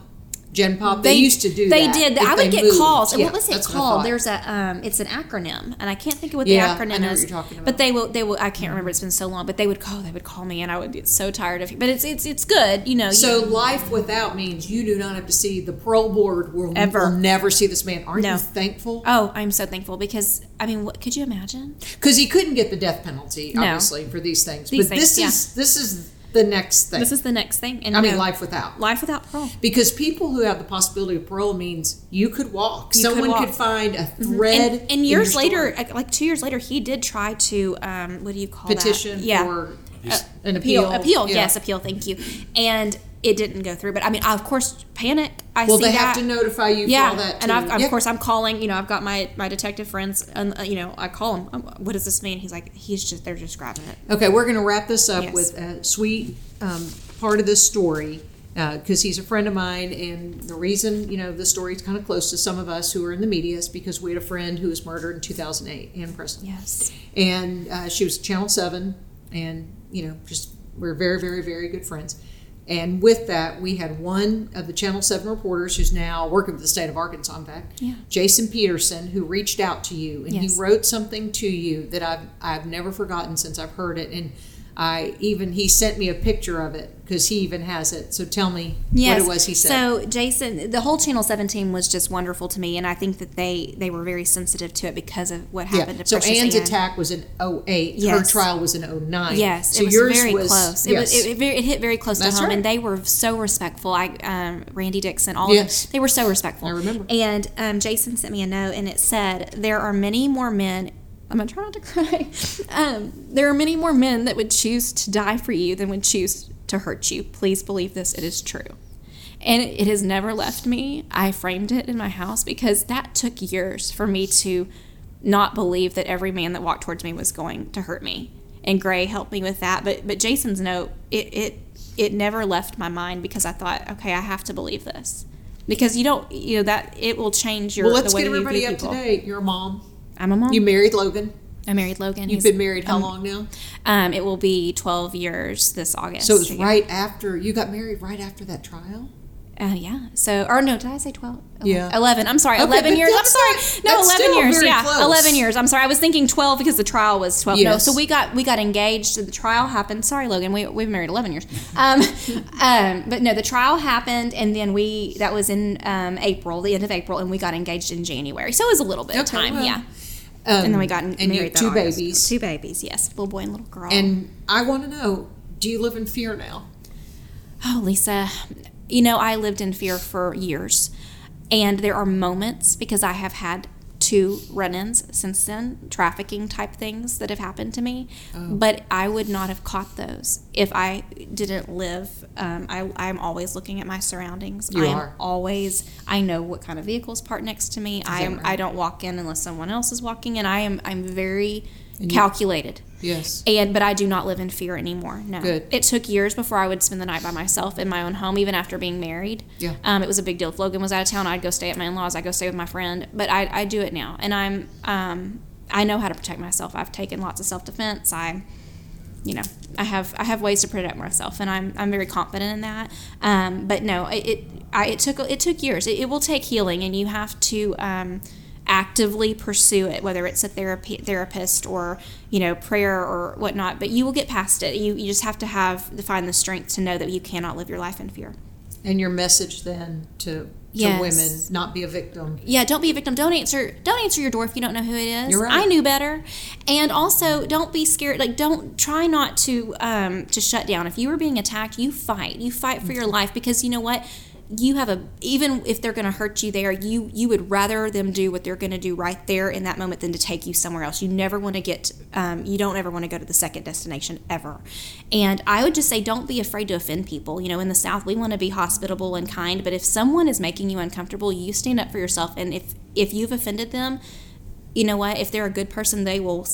Gen Pop, they used to do that. They did. I would get calls. Yeah, what was it called? There's a, it's an acronym, and I can't think of what the acronym is. I know what you're talking about. But they will. I can't remember. It's been so long. But they would call me, and I would get so tired of it. But it's good, you know. So life without means you do not have to see the parole board. Will never see this man. Aren't you thankful? Oh, I'm so thankful, because I mean, what could you imagine? Because he couldn't get the death penalty, obviously, for these things. This is the next thing. This is the next thing. And I mean, life without parole. Because people who have the possibility of parole means you could walk. Someone could find a thread. Mm-hmm. And years later, like 2 years later, he did try to, what do you call petition that? Petition or an appeal. Appeal. Yeah. Yes, appeal. Thank you. And it didn't go through. But I mean, I, of course, panic. Well, they have to notify you for all that. And of course, I'm calling. You know, I've got my detective friends, and you know, I call him. What does this mean? He's like, they're just grabbing it. Okay, we're going to wrap this up with a sweet part of this story, because he's a friend of mine, and the reason, you know, the story is kind of close to some of us who are in the media is because we had a friend who was murdered in 2008, Ann Preston. Yes. And she was Channel 7, and you know, just we're very, very, very good friends. And with that, we had one of the Channel 7 reporters who's now working for the state of Arkansas, in fact, Jason Peterson, who reached out to you. And he wrote something to you that I've never forgotten since I've heard it. And he sent me a picture of it, because he even has it. So tell me what it was he said. So Jason, the whole Channel 7 team was just wonderful to me. And I think that they were very sensitive to it because of what happened to Precious Ann's attack was in 2008. Yes. Her trial was in 2009. Yes, so yours was very close. It hit very close to home. Right. And they were so respectful. Randy Dixon, all of them, they were so respectful. I remember. And Jason sent me a note, and it said, there are many more men... I'm going to try not to cry. There are many more men that would choose to die for you than would choose to hurt you. Please believe this. It is true. And it has never left me. I framed it in my house, because that took years for me to not believe that every man that walked towards me was going to hurt me. And Gray helped me with that. But Jason's note, it never left my mind, because I thought, okay, I have to believe this. Because you don't, you know, that it will change your... Well, let's get everybody up to date. You're a mom. I'm a mom. You married Logan? I married Logan. You've been married how long now? It will be 12 years this August. So it was right after, you got married right after that trial? Yeah. So, or no, did I say 12? 11. Yeah. 11. I'm sorry. Okay, 11 years. I'm sorry. No, 11 years. Yeah. Close. 11 years. I'm sorry. I was thinking 12 because the trial was 12. Yes. No. So we got engaged. The trial happened. Sorry, Logan. We've married 11 years. But no, the trial happened, and then that was in April, the end of April, and we got engaged in January. So it was a little bit of time. Well. Yeah. And then we got married. And you had two babies. Two babies. Yes. Little boy and little girl. And I want to know, do you live in fear now? Oh, Lisa. You know, I lived in fear for years, and there are moments, because I have had 2 run-ins since then, trafficking type things that have happened to me, but I would not have caught those if I didn't live. I'm always looking at my surroundings. I know what kind of vehicles parked next to me. I don't walk in unless someone else is walking in. I'm very calculated. Yes. But I do not live in fear anymore. No. Good. It took years before I would spend the night by myself in my own home, even after being married. Yeah. It was a big deal. If Logan was out of town, I'd go stay at my in-laws. I'd go stay with my friend. But I do it now, and I know how to protect myself. I've taken lots of self-defense. I you know, I have ways to protect myself, and I'm very confident in that. But no, it took years. It will take healing, and you have to actively pursue it, whether it's a therapist or, you know, prayer or whatnot. But you will get past it. You just have to find the strength to know that you cannot live your life in fear. And your message then to women, not be a victim. Yeah, don't be a victim. Don't answer your door if you don't know who it is. You're right. I knew better. And also, don't be scared. Like, don't try not to shut down. If you were being attacked, you fight. You fight for your life, because you know what? You have even if they're going to hurt you there, you would rather them do what they're going to do right there in that moment than to take you somewhere else. You never want to you don't ever want to go to the second destination ever. And I would just say, don't be afraid to offend people. You know, in the South, we want to be hospitable and kind, but if someone is making you uncomfortable, you stand up for yourself. And if you've offended them, you know what? If they're a good person, they will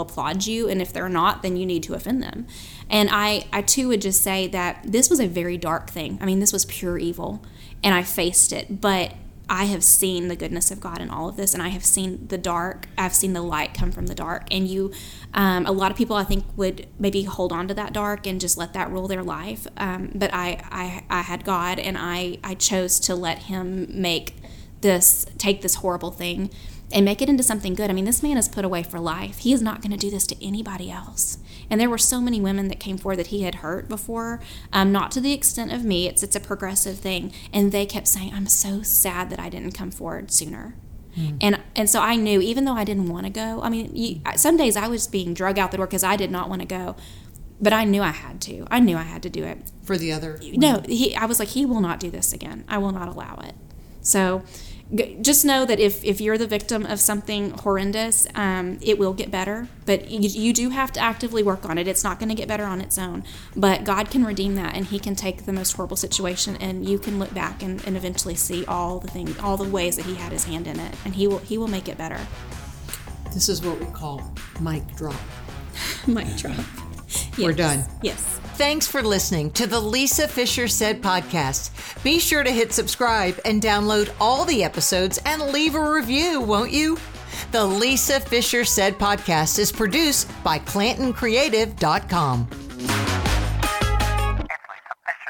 applaud you, and if they're not, then you need to offend them. And I too would just say that this was a very dark thing. I mean, this was pure evil, and I faced it. But I have seen the goodness of God in all of this, and I have seen the dark. I've seen the light come from the dark. And a lot of people, I think, would maybe hold on to that dark and just let that rule their life. But I had God, and I chose to let Him take this horrible thing and make it into something good. I mean, this man is put away for life. He is not going to do this to anybody else. And there were so many women that came forward that he had hurt before, not to the extent of me. It's a progressive thing. And they kept saying, I'm so sad that I didn't come forward sooner. Mm. And so I knew, even though I didn't want to go, I mean, some days I was being drug out the door because I did not want to go. But I knew I had to. I knew I had to do it. For the other women. No, I was like, he will not do this again. I will not allow it. So just know that if you're the victim of something horrendous, it will get better. But you do have to actively work on it. It's not going to get better on its own. But God can redeem that, and He can take the most horrible situation, and you can look back and eventually see all the ways that He had His hand in it, and He will make it better. This is what we call mic drop. Mic drop. Yes. We're done. Yes. Thanks for listening to the Lisa Fischer Said podcast. Be sure to hit subscribe and download all the episodes and leave a review, won't you? The Lisa Fischer Said podcast is produced by ClantonCreative.com.